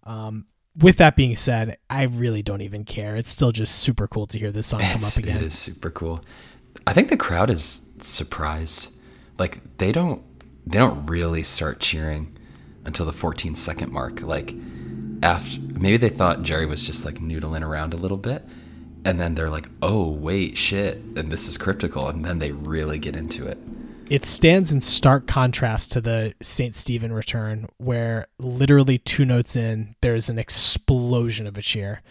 Um, with that being said, I really don't even care. It's still just super cool to hear this song it's, come up again. It is super cool. I think the crowd is surprised. Like they don't, they don't really start cheering until the fourteen second mark. Like, after, maybe they thought Jerry was just like noodling around a little bit, and then they're like, oh, wait, shit, and this is cryptical, and then they really get into it. It stands in stark contrast to the Saint Stephen return, where literally two notes in, there's an explosion of a cheer.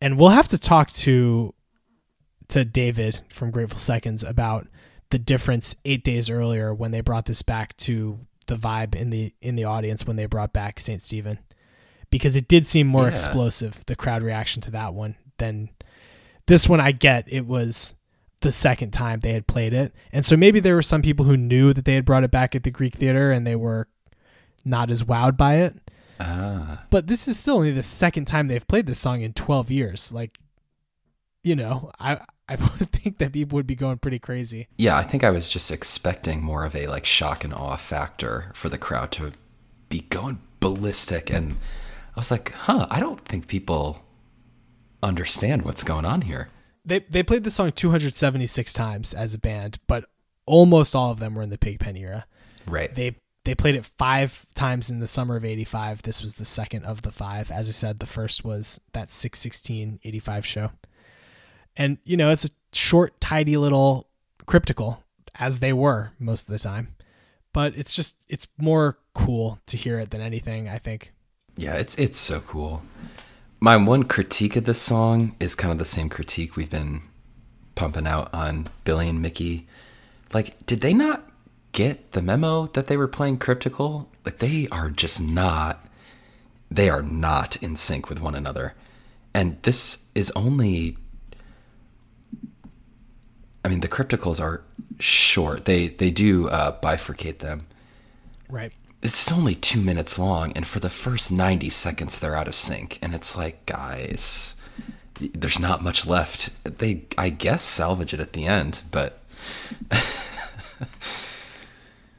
And we'll have to talk to to David from Grateful Seconds about the difference eight days earlier when they brought this back to the vibe in the in the audience when they brought back Saint Stephen, because it did seem more yeah. explosive, the crowd reaction to that one, than this one. I get it was the second time they had played it, and so maybe there were some people who knew that they had brought it back at the Greek Theater and they were not as wowed by it. Ah. But this is still only the second time they've played this song in twelve years. Like, you know, I I would think that people would be going pretty crazy. Yeah, I think I was just expecting more of a like shock and awe factor for the crowd to be going ballistic, and I was like, huh, I don't think people understand what's going on here. They they played the song two hundred seventy-six times as a band, but almost all of them were in the Pigpen era. Right. They they played it five times in the summer of eighty-five. This was the second of the five. As I said, the first was that six sixteen eighty-five show. And, you know, it's a short, tidy little cryptical, as they were most of the time. But it's just, it's more cool to hear it than anything, I think. Yeah, it's it's so cool. My one critique of this song is kind of the same critique we've been pumping out on Billy and Mickey. Like, did they not get the memo that they were playing cryptical? Like, they are just not, they are not in sync with one another. And this is only, I mean, the crypticals are short. They, they do uh, bifurcate them. Right. This is only two minutes long, and for the first ninety seconds, they're out of sync. And it's like, guys, there's not much left. They, I guess, salvage it at the end, but...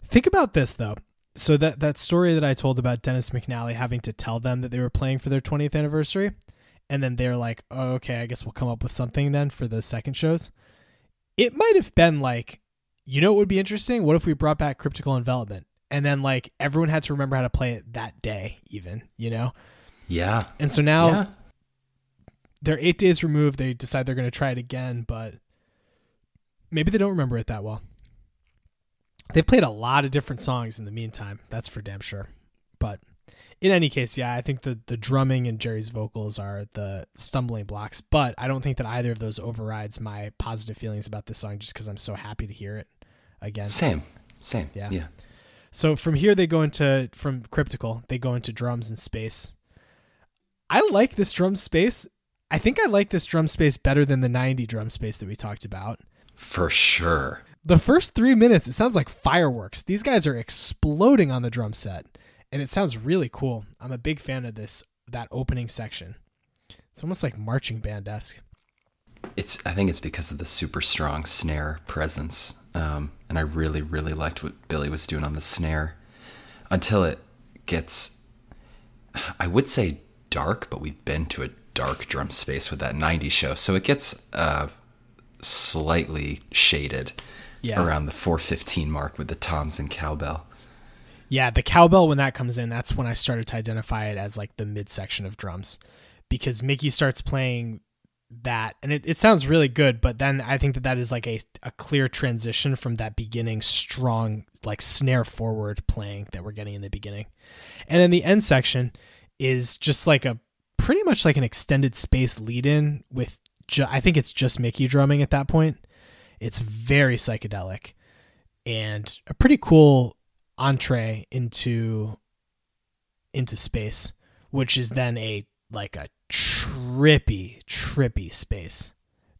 Think about this, though. So that, that story that I told about Dennis McNally having to tell them that they were playing for their twentieth anniversary, and then they're like, oh, okay, I guess we'll come up with something then for those second shows. It might have been like, you know what would be interesting? What if we brought back cryptical envelopment? And then, like, everyone had to remember how to play it that day, even, you know? Yeah. And so now yeah. they're eight days removed. They decide they're going to try it again, but maybe they don't remember it that well. They've played a lot of different songs in the meantime. That's for damn sure. But in any case, yeah, I think the, the drumming and Jerry's vocals are the stumbling blocks, but I don't think that either of those overrides my positive feelings about this song just because I'm so happy to hear it again. Same. Same. Yeah. Yeah. So from here, they go into, from cryptical, they go into drums and space. I like this drum space. I think I like this drum space better than the ninety drum space that we talked about. For sure. The first three minutes, it sounds like fireworks. These guys are exploding on the drum set, and it sounds really cool. I'm a big fan of this, that opening section. It's almost like marching band-esque. It's, I think it's because of the super strong snare presence. Um, and I really, really liked what Billy was doing on the snare until it gets, I would say dark, but we've been to a dark drum space with that nineties show. So it gets uh, slightly shaded yeah. around the four fifteen mark with the toms and cowbell. Yeah, the cowbell, when that comes in, that's when I started to identify it as like the midsection of drums, because Mickey starts playing that, and it, it sounds really good, but then I think that that is like a, a clear transition from that beginning strong like snare forward playing that we're getting in the beginning. And then the end section is just like a pretty much like an extended space lead in with ju- I think it's just Mickey drumming at that point. It's very psychedelic and a pretty cool entree into into space, which is then a like a trippy, trippy space.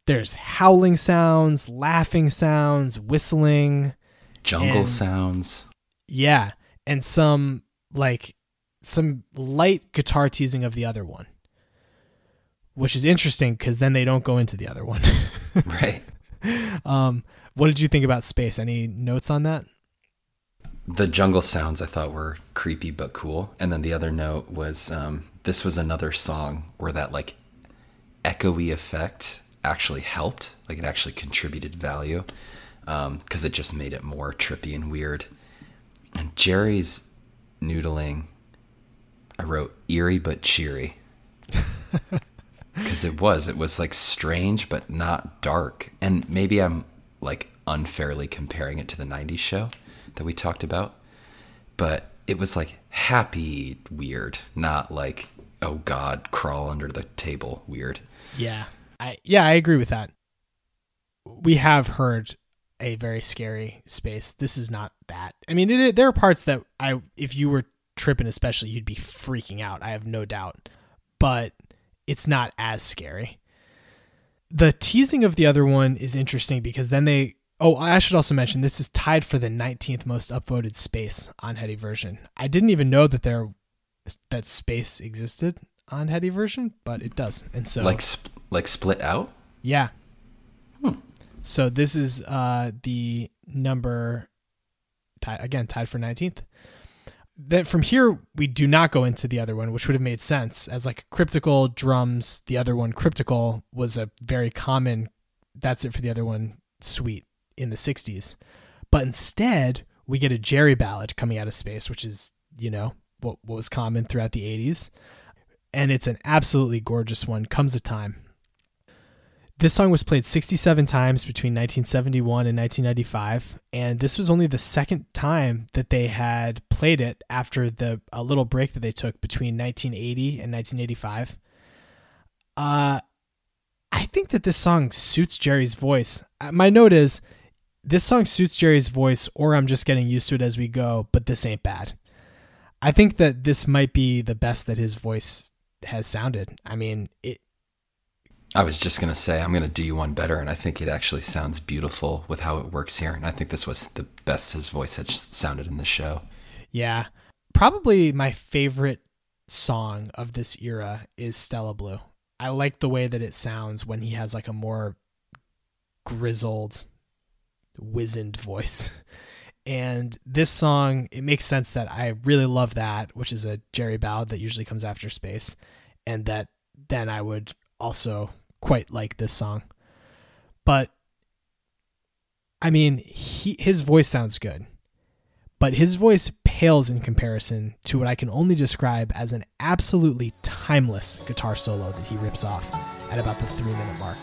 There's howling sounds, laughing sounds, whistling, jungle and, sounds. Yeah. And some like some light guitar teasing of the other one, which is interesting because then they don't go into the other one. Right. Um, what did you think about space? Any notes on that? The jungle sounds I thought were creepy but cool. And then the other note was um, this was another song where that like echoey effect actually helped. Like it actually contributed value um, because it just made it more trippy and weird. And Jerry's noodling I wrote eerie but cheery. Because it was. It was like strange but not dark. And maybe I'm like unfairly comparing it to the nineties show that we talked about. But it was like happy weird, not like, oh God, crawl under the table weird. Yeah. I yeah, I agree with that. We have heard a very scary space. This is not that. I mean, it, there are parts that I, if you were tripping especially, you'd be freaking out. I have no doubt. But it's not as scary. The teasing of the other one is interesting because then they... Oh, I should also mention this is tied for the nineteenth most upvoted space on Heady Version. I didn't even know that there that space existed on Heady Version, but it does. And so like sp- like split out? Yeah. Hmm. So this is uh, the number tie- again tied for nineteenth. Then from here we do not go into the other one, which would have made sense as like cryptical drums. The other one, cryptical, was a very common. That's it for the other one. Suite. In the sixties, but instead we get a Jerry ballad coming out of space, which is, you know, what, what was common throughout the eighties, and it's an absolutely gorgeous one. Comes a Time. This song was played sixty-seven times between nineteen seventy-one and nineteen ninety-five, and this was only the second time that they had played it after the a little break that they took between nineteen eighty and nineteen eighty-five. Uh, I think that this song suits Jerry's voice. My note is, this song suits Jerry's voice, or I'm just getting used to it as we go, but this ain't bad. I think that this might be the best that his voice has sounded. I mean, it... I was just going to say, I'm going to do you one better, and I think it actually sounds beautiful with how it works here, and I think this was the best his voice had sounded in the show. Yeah. Probably my favorite song of this era is Stella Blue. I like the way that it sounds when he has like a more grizzled, wizened voice. And this song, it makes sense that I really love that, which is a Jerry ballad that usually comes after space, and that then I would also quite like this song. But I mean, he, his voice sounds good, but his voice pales in comparison to what I can only describe as an absolutely timeless guitar solo that he rips off at about the three minute mark.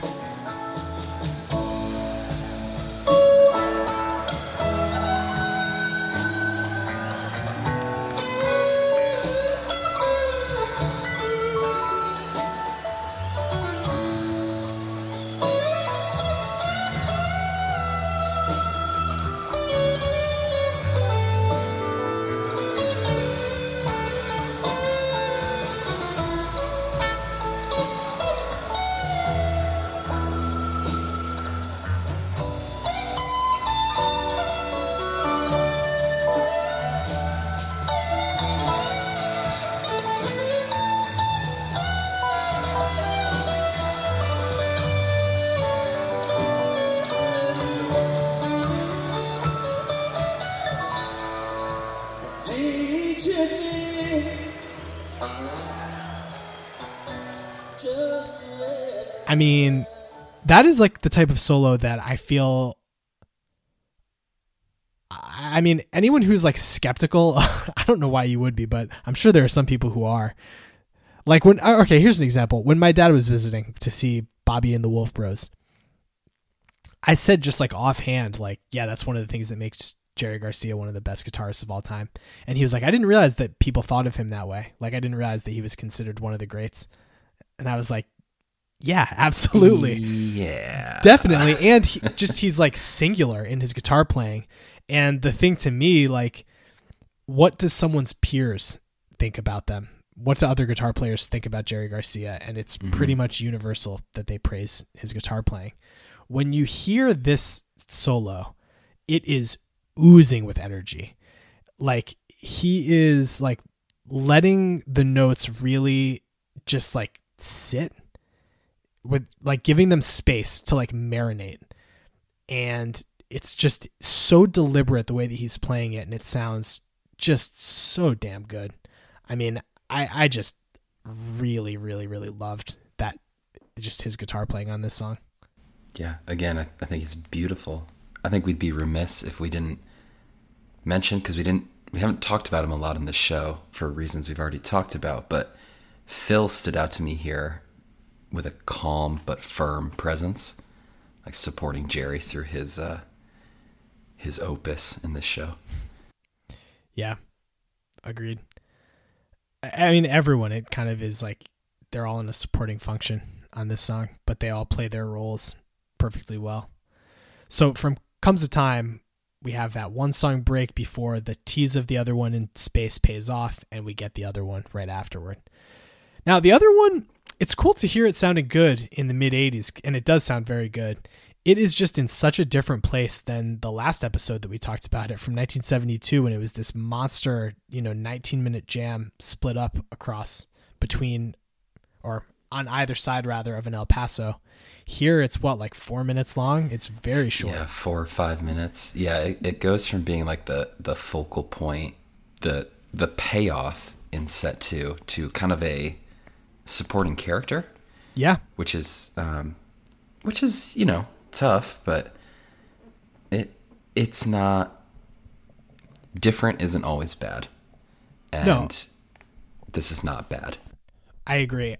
I mean, that is like the type of solo that I feel. I mean, anyone who's like skeptical, I don't know why you would be, but I'm sure there are some people who are. Like when, okay, here's an example. When my dad was visiting to see Bobby and the Wolf Bros, I said just like offhand, like, yeah, that's one of the things that makes Jerry Garcia one of the best guitarists of all time. And he was like, I didn't realize that people thought of him that way. Like, I didn't realize that he was considered one of the greats. And I was like, yeah, absolutely. Yeah, definitely. And he, just, he's like singular in his guitar playing. And the thing to me, like, what does someone's peers think about them? What do other guitar players think about Jerry Garcia? And it's mm-hmm. pretty much universal that they praise his guitar playing. When you hear this solo, it is oozing with energy. Like, he is like letting the notes really just like sit with, like, giving them space to like marinate, and it's just so deliberate the way that he's playing it, and it sounds just so damn good. I mean, I, I just really, really, really loved that, just his guitar playing on this song. Yeah, again, I, I think it's beautiful. I think we'd be remiss if we didn't mention, because we didn't we haven't talked about him a lot on the show for reasons we've already talked about, but Phil stood out to me here with a calm but firm presence, like supporting Jerry through his uh, his opus in this show. Yeah, agreed. I mean, everyone, it kind of is like they're all in a supporting function on this song, but they all play their roles perfectly well. So from Comes a Time, we have that one song break before the tease of the other one in space pays off, and we get the other one right afterward. Now, the other one, it's cool to hear it sounded good in the mid-eighties, and it does sound very good. It is just in such a different place than the last episode that we talked about it from nineteen seventy-two, when it was this monster, you know, nineteen-minute jam split up across between, or on either side, rather, of an El Paso. Here, it's what, like four minutes long? It's very short. Yeah, four or five minutes. Yeah, it, it goes from being like the, the focal point, the the payoff in set two, to kind of a supporting character. Yeah. Which is, um, which is you know, tough, but it it's not... Different isn't always bad. And no. This is not bad. I agree.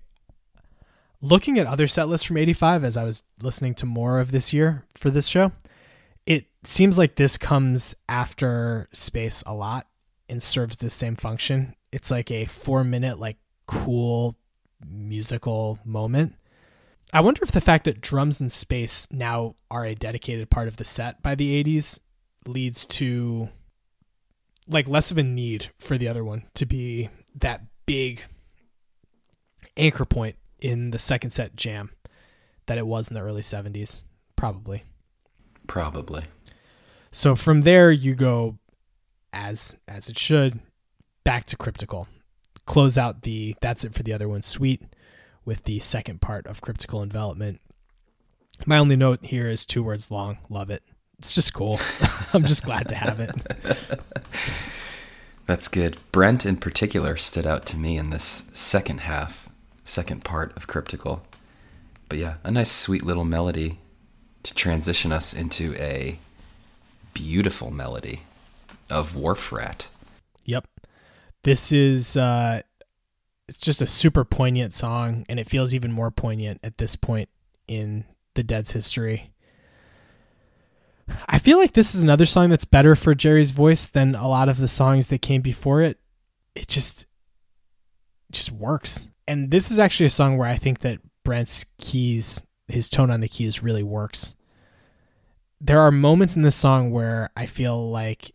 Looking at other set lists from eighty-five as I was listening to more of this year for this show, it seems like this comes after space a lot and serves the same function. It's like a four-minute, like, cool musical moment. I wonder if the fact that drums and space now are a dedicated part of the set by the eighties leads to, like, less of a need for the other one to be that big anchor point in the second set jam that it was in the early seventies. Probably. Probably. So from there you go, as as it should, back to Cryptical. Close out the That's It for the Other One suite with the second part of Cryptical Envelopment. My only note here is two words long. Love it. It's just cool. I'm just glad to have it. That's good. Brent in particular stood out to me in this second half. Second part of Cryptical. But yeah, a nice sweet little melody to transition us into a beautiful melody of Wharf Rat. Yep. This is uh it's just a super poignant song, and it feels even more poignant at this point in the Dead's history. I feel like this is another song that's better for Jerry's voice than a lot of the songs that came before it. It just it just works. And this is actually a song where I think that Brent's keys, his tone on the keys, really works. There are moments in this song where I feel like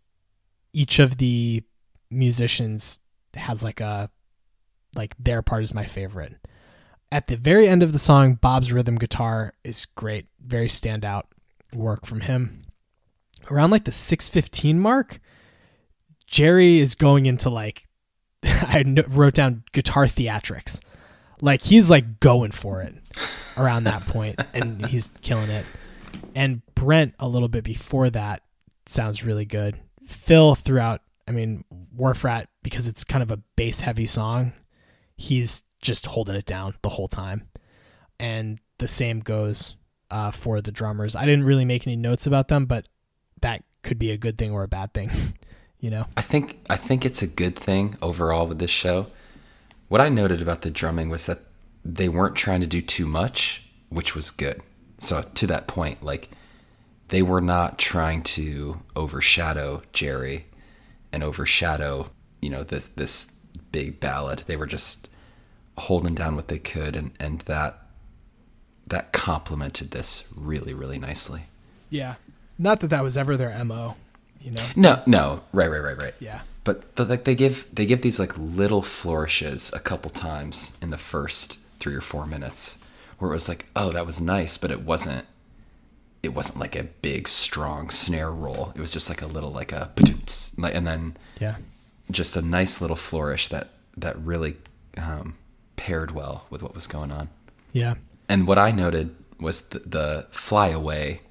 each of the musicians has like a, like their part is my favorite. At the very end of the song, Bob's rhythm guitar is great. Very standout work from him. Around like the six fifteen mark, Jerry is going into like, I wrote down guitar theatrics. Like he's like going for it around that point, and he's killing it. And Brent a little bit before that sounds really good. Phil throughout, I mean, Wharf Rat, because it's kind of a bass heavy song, he's just holding it down the whole time. And the same goes uh, for the drummers. I didn't really make any notes about them, but that could be a good thing or a bad thing. You know? I think I think it's a good thing overall with this show. What I noted about the drumming was that they weren't trying to do too much, which was good. So to that point, like they were not trying to overshadow Jerry and overshadow, you know, this this big ballad. They were just holding down what they could, and, and that that complemented this really, really nicely. Yeah. Not that that was ever their M O. You know? No, no, right, right, right, right. Yeah, but the, like they give they give these like little flourishes a couple times in the first three or four minutes, where it was like, oh, that was nice, but it wasn't, it wasn't like a big strong snare roll. It was just like a little like a, and then yeah, just a nice little flourish that that really um, paired well with what was going on. Yeah, and what I noted was the, the fly away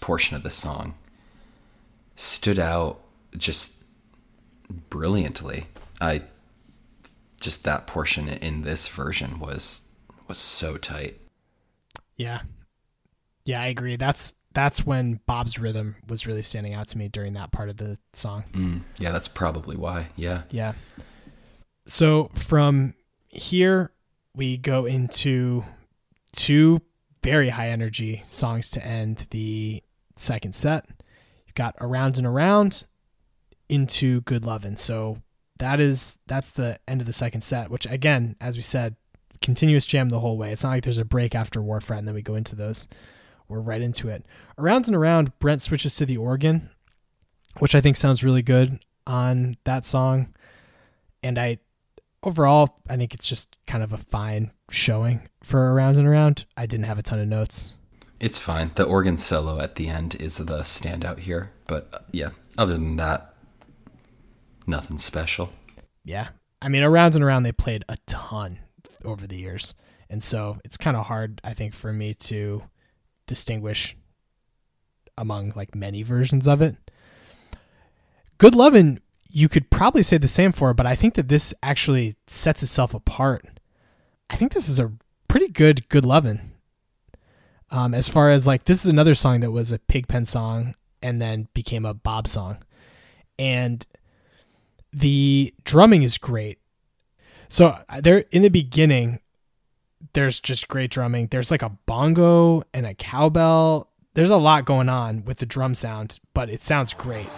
portion of the song stood out just brilliantly. I just that portion in this version was was so tight. Yeah. Yeah, I agree. That's that's when Bob's rhythm was really standing out to me during that part of the song. Mm, yeah, that's probably why. Yeah. Yeah. So from here, we go into two very high energy songs to end the second set. You've got Around and Around into Good Lovin'. So that is, that's the end of the second set, which again, as we said, continuous jam the whole way. It's not like there's a break after War Frat and then we go into those. We're right into it. Around and Around, Brent switches to the organ, which I think sounds really good on that song. And I, overall, I think it's just kind of a fine showing for Around and Around. I didn't have a ton of notes. It's fine. The organ solo at the end is the standout here. But yeah, other than that, nothing special. Yeah. I mean, Around and Around, they played a ton over the years. And so it's kind of hard, I think, for me to distinguish among like many versions of it. Good Lovin', you could probably say the same for, but I think that this actually sets itself apart. I think this is a pretty good Good Lovin'. Um, as far as like, this is another song that was a Pigpen song and then became a Bob song. And the drumming is great. So there in the beginning, there's just great drumming. There's like a bongo and a cowbell. There's a lot going on with the drum sound, but it sounds great.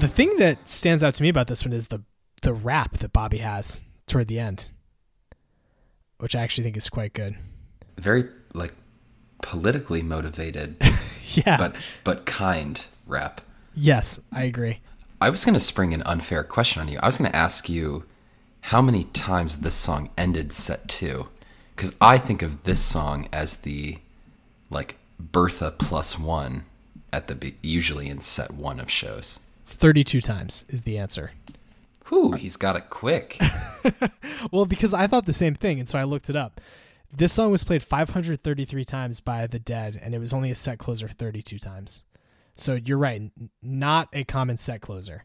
The thing that stands out to me about this one is the the rap that Bobby has toward the end, which I actually think is quite good. Very like politically motivated. Yeah. But but kind rap. Yes, I agree. I was going to spring an unfair question on you. I was going to ask you how many times this song ended set two, because I think of this song as the like Bertha plus one at the usually in set one of shows. thirty-two times is the answer. Whew, he's got it quick. Well, because I thought the same thing, and so I looked it up. This song was played five hundred thirty-three times by the Dead, and it was only a set closer thirty-two times. So you're right, not a common set closer.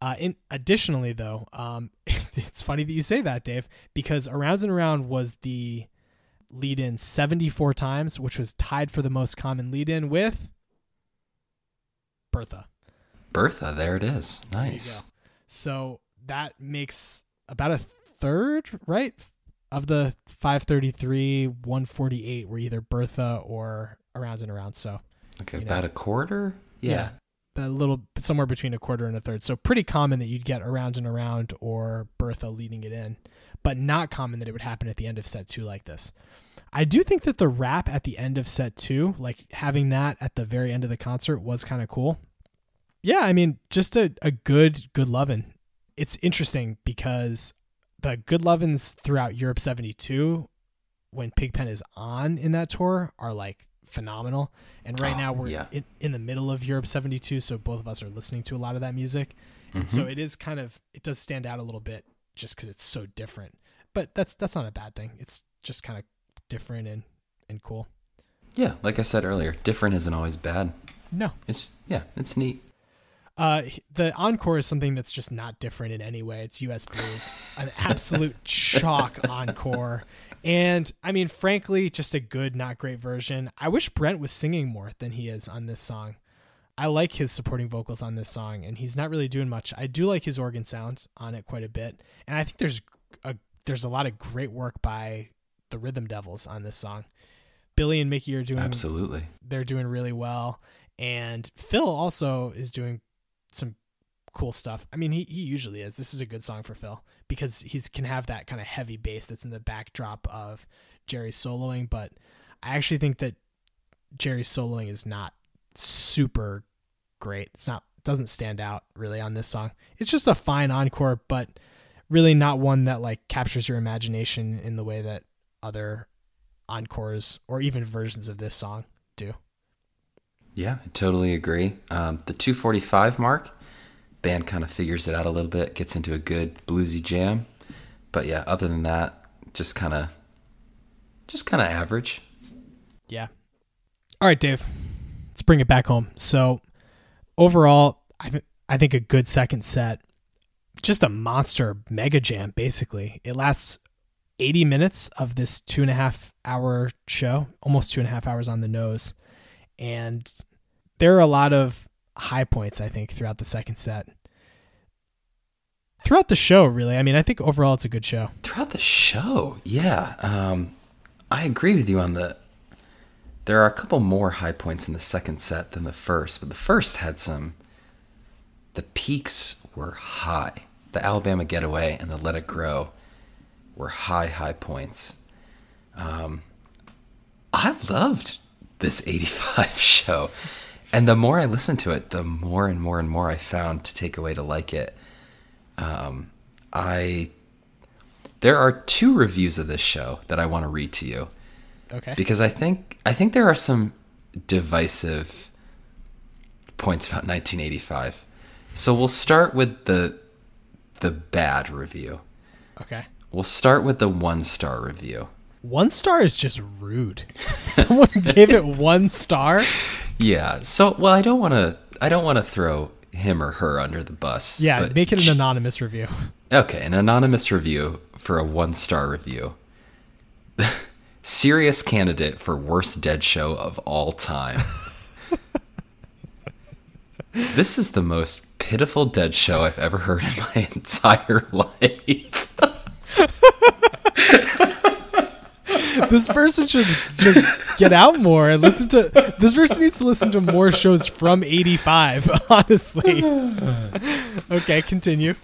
Uh, in, additionally, though, um, it's funny that you say that, Dave, because Around and Around was the lead-in seventy-four times, which was tied for the most common lead-in with Bertha. Bertha, there it is. Nice. So that makes about a third, right, of the five thirty-three, one forty-eight were either Bertha or Around and Around. So okay, you know, about a quarter. Yeah, yeah, a little somewhere between a quarter and a third. So pretty common that you'd get Around and Around or Bertha leading it in, but not common that it would happen at the end of set two like this. I do think that the rap at the end of set two, like having that at the very end of the concert, was kind of cool. Yeah, I mean, just a, a good, Good Lovin'. It's interesting because the Good Lovins throughout Europe seventy-two, when Pigpen is on in that tour, are like phenomenal. And right oh, now we're yeah. in, in the middle of Europe seventy-two, so both of us are listening to a lot of that music. And mm-hmm. so it is kind of, it does stand out a little bit just because it's so different. But that's that's not a bad thing. It's just kind of different and, and cool. Yeah, like I said earlier, different isn't always bad. No. It's yeah, it's neat. Uh, the encore is something that's just not different in any way. It's U S Blues, an absolute chalk encore. And I mean, frankly, just a good, not great version. I wish Brent was singing more than he is on this song. I like his supporting vocals on this song, and he's not really doing much. I do like his organ sound on it quite a bit. And I think there's a, there's a lot of great work by the Rhythm Devils on this song. Billy and Mickey are doing, absolutely, they're doing really well. And Phil also is doing some cool stuff. I mean, he, he usually is. This is a good song for Phil because he's can have that kind of heavy bass that's in the backdrop of Jerry soloing, but I actually think that Jerry's soloing is not super great. It's not, doesn't stand out really on this song. It's just a fine encore, but really not one that like captures your imagination in the way that other encores or even versions of this song do. Yeah, I totally agree. Um, the two forty-five mark, band kind of figures it out a little bit, gets into a good bluesy jam. But yeah, other than that, just kind of, just kind of average. Yeah. All right, Dave, let's bring it back home. So overall, I, th- I think a good second set, just a monster mega jam, basically. It lasts eighty minutes of this two and a half hour show, almost two and a half hours on the nose. And there are a lot of high points, I think, throughout the second set. Throughout the show, really. I mean, I think overall it's a good show. Throughout the show, yeah. Um, I agree with you on the... There are a couple more high points in the second set than the first, but the first had some... The peaks were high. The Alabama Getaway and the Let It Grow were high, high points. Um, I loved this eighty-five show. And the more I listened to it, the more and more and more I found to take away to like it. Um, I, there are two reviews of this show that I want to read to you. Okay. Because I think, I think there are some divisive points about nineteen eighty-five. So we'll start with the, the bad review. Okay. We'll start with the one star review. One star is just rude. Someone gave it one star. Yeah. So, well, I don't want to, I don't want to throw him or her under the bus. Yeah, make it an anonymous review. Okay, an anonymous review for a one-star review. Serious candidate for worst Dead show of all time. This is the most pitiful Dead show I've ever heard in my entire life. This person should, should get out more and listen to... This person needs to listen to more shows from eighty-five, honestly. Okay, continue.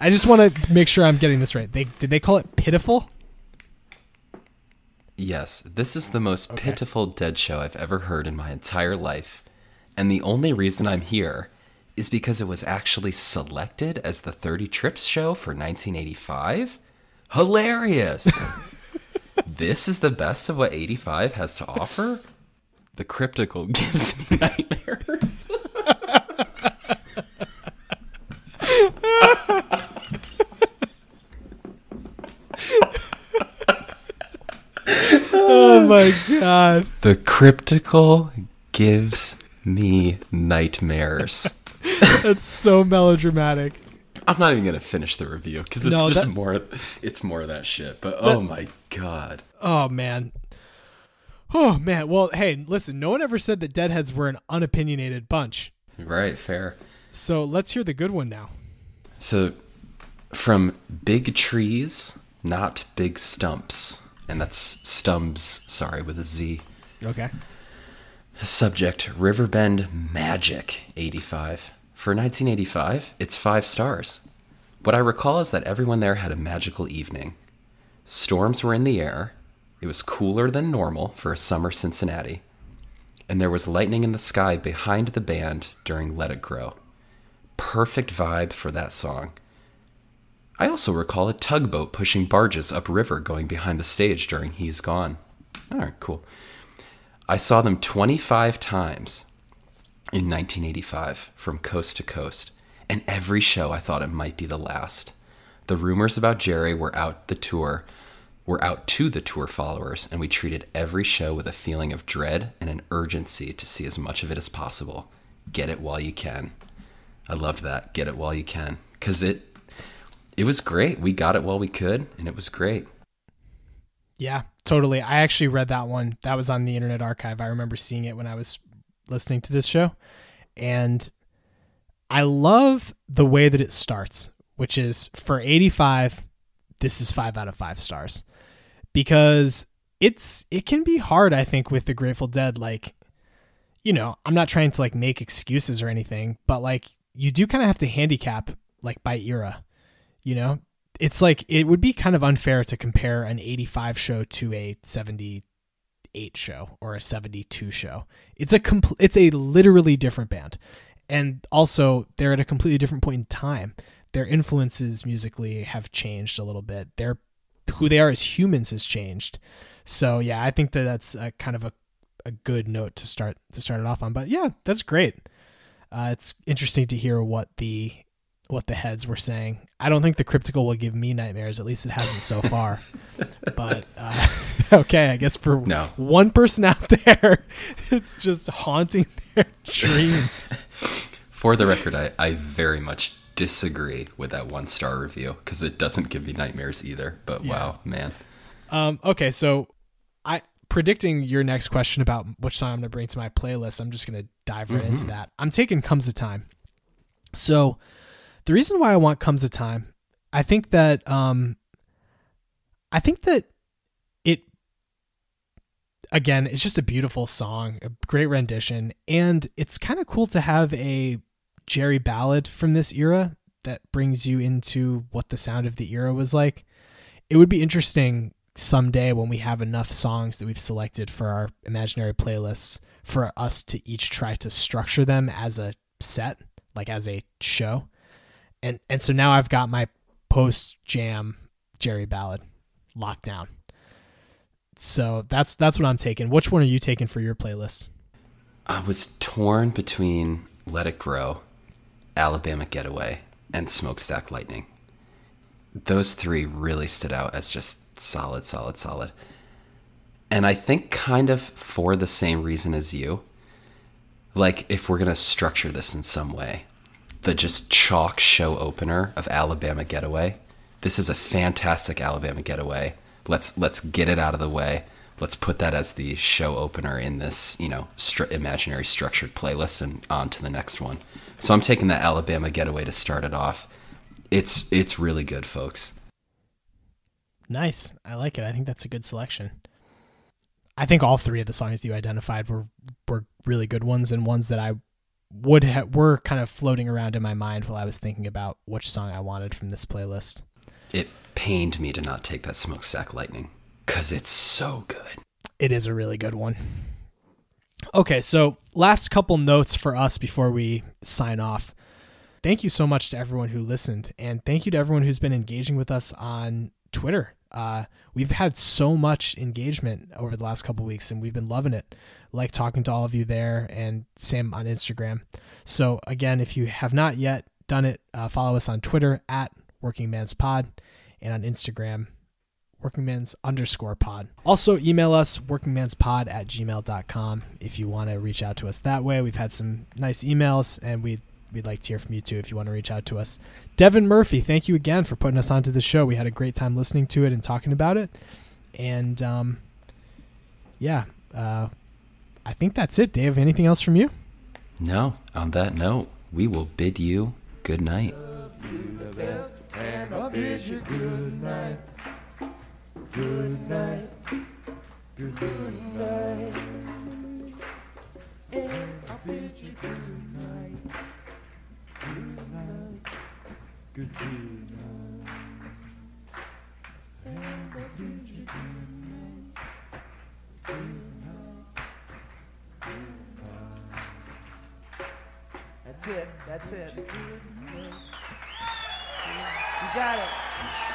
I just want to make sure I'm getting this right. They Did they call it pitiful? Yes. This is the most okay. pitiful Dead show I've ever heard in my entire life. And the only reason I'm here... is because it was actually selected as the thirty Trips show for nineteen eighty-five? Hilarious! This is the best of what eighty-five has to offer? The Cryptical gives me nightmares. Oh my god. The Cryptical gives me nightmares. That's so melodramatic. I'm not even gonna finish the review because it's no, just that, more. It's more of that shit. But that, oh my god. Oh man. Oh man. Well, hey, listen. No one ever said that Deadheads were an unopinionated bunch. Right. Fair. So let's hear the good one now. So, from Big Trees, Not Big Stumps, and that's Stumps. Sorry, with a Z. Okay. Subject: Riverbend Magic eighty-five. For nineteen eighty-five, it's five stars. What I recall is that everyone there had a magical evening. Storms were in the air. It was cooler than normal for a summer Cincinnati. And there was lightning in the sky behind the band during Let It Grow. Perfect vibe for that song. I also recall a tugboat pushing barges upriver going behind the stage during He's Gone. All right, cool. I saw them twenty-five times in nineteen eighty-five from coast to coast, and every show I thought it might be the last. The rumors about Jerry were out the tour, were out to the tour followers, and we treated every show with a feeling of dread and an urgency to see as much of it as possible. Get it while you can. I loved that. Get it while you can, because it it was great. We got it while we could, and it was great. Yeah, totally. I actually read that one. That was on the Internet Archive. I remember seeing it when I was listening to this show. And I love the way that it starts, which is for eighty-five, this is five out of five stars. Because it's it can be hard, I think, with the Grateful Dead. Like, you know, I'm not trying to like make excuses or anything, but like you do kind of have to handicap like by era, you know? It's like it would be kind of unfair to compare an eighty-five show to a seventy-eight show or a seventy-two show. It's a compl- it's a literally different band. And also, they're at a completely different point in time. Their influences musically have changed a little bit. Their who they are as humans has changed. So yeah, I think that that's a, kind of a, a good note to start to start it off on. But yeah, that's great. Uh, it's interesting to hear what the what the heads were saying. I don't think the cryptical will give me nightmares. At least it hasn't so far. But uh, okay, I guess for no. one person out there, it's just haunting their dreams. For the record, I, I very much disagree with that one star review because it doesn't give me nightmares either. But yeah. Wow, man. Um, okay, so I predicting your next question about which song I'm going to bring to my playlist, I'm just going to dive right mm-hmm. into that. I'm taking Comes a Time. So the reason why I want Comes a Time, I think that um, I think that it, again, it's just a beautiful song, a great rendition, and it's kind of cool to have a Jerry ballad from this era that brings you into what the sound of the era was like. It would be interesting someday when we have enough songs that we've selected for our imaginary playlists for us to each try to structure them as a set, like as a show. And and so now I've got my post-jam Jerry ballad locked down. So that's that's what I'm taking. Which one are you taking for your playlist? I was torn between Let It Grow, Alabama Getaway, and Smokestack Lightning. Those three really stood out as just solid, solid, solid. And I think kind of for the same reason as you, like if we're going to structure this in some way, the just chalk show opener of Alabama Getaway. This is a fantastic Alabama Getaway. Let's let's get it out of the way. Let's put that as the show opener in this, you know, stru- imaginary structured playlist and on to the next one. So I'm taking that Alabama Getaway to start it off. It's it's really good, folks. Nice. I like it. I think that's a good selection. I think all three of the songs that you identified were were really good ones and ones that I would ha- were kind of floating around in my mind while I was thinking about which song I wanted from this playlist. It pained me to not take that Smokestack Lightning because it's so good. It is a really good one. Okay, so last couple notes for us before we sign off. Thank you so much to everyone who listened, and thank you to everyone who's been engaging with us on Twitter. Uh, we've had so much engagement over the last couple of weeks, and we've been loving it. Like talking to all of you there, and same on Instagram. So again, if you have not yet done it, uh, follow us on Twitter at WorkingMansPod and on Instagram, WorkingMans underscore pod. Also email us WorkingMansPod at gmail dot com if you want to reach out to us that way. We've had some nice emails, and we'd We'd like to hear from you too if you want to reach out to us. Devin Murphy, thank you again for putting us onto the show. We had a great time listening to it and talking about it. And um, yeah, uh, I think that's it. Dave, anything else from you? No. On that note, we will bid you good night. Good night. Good night. I bid you good night. Good night, good night, and I bid you good night, good night, good night. That's it, that's it. You got it.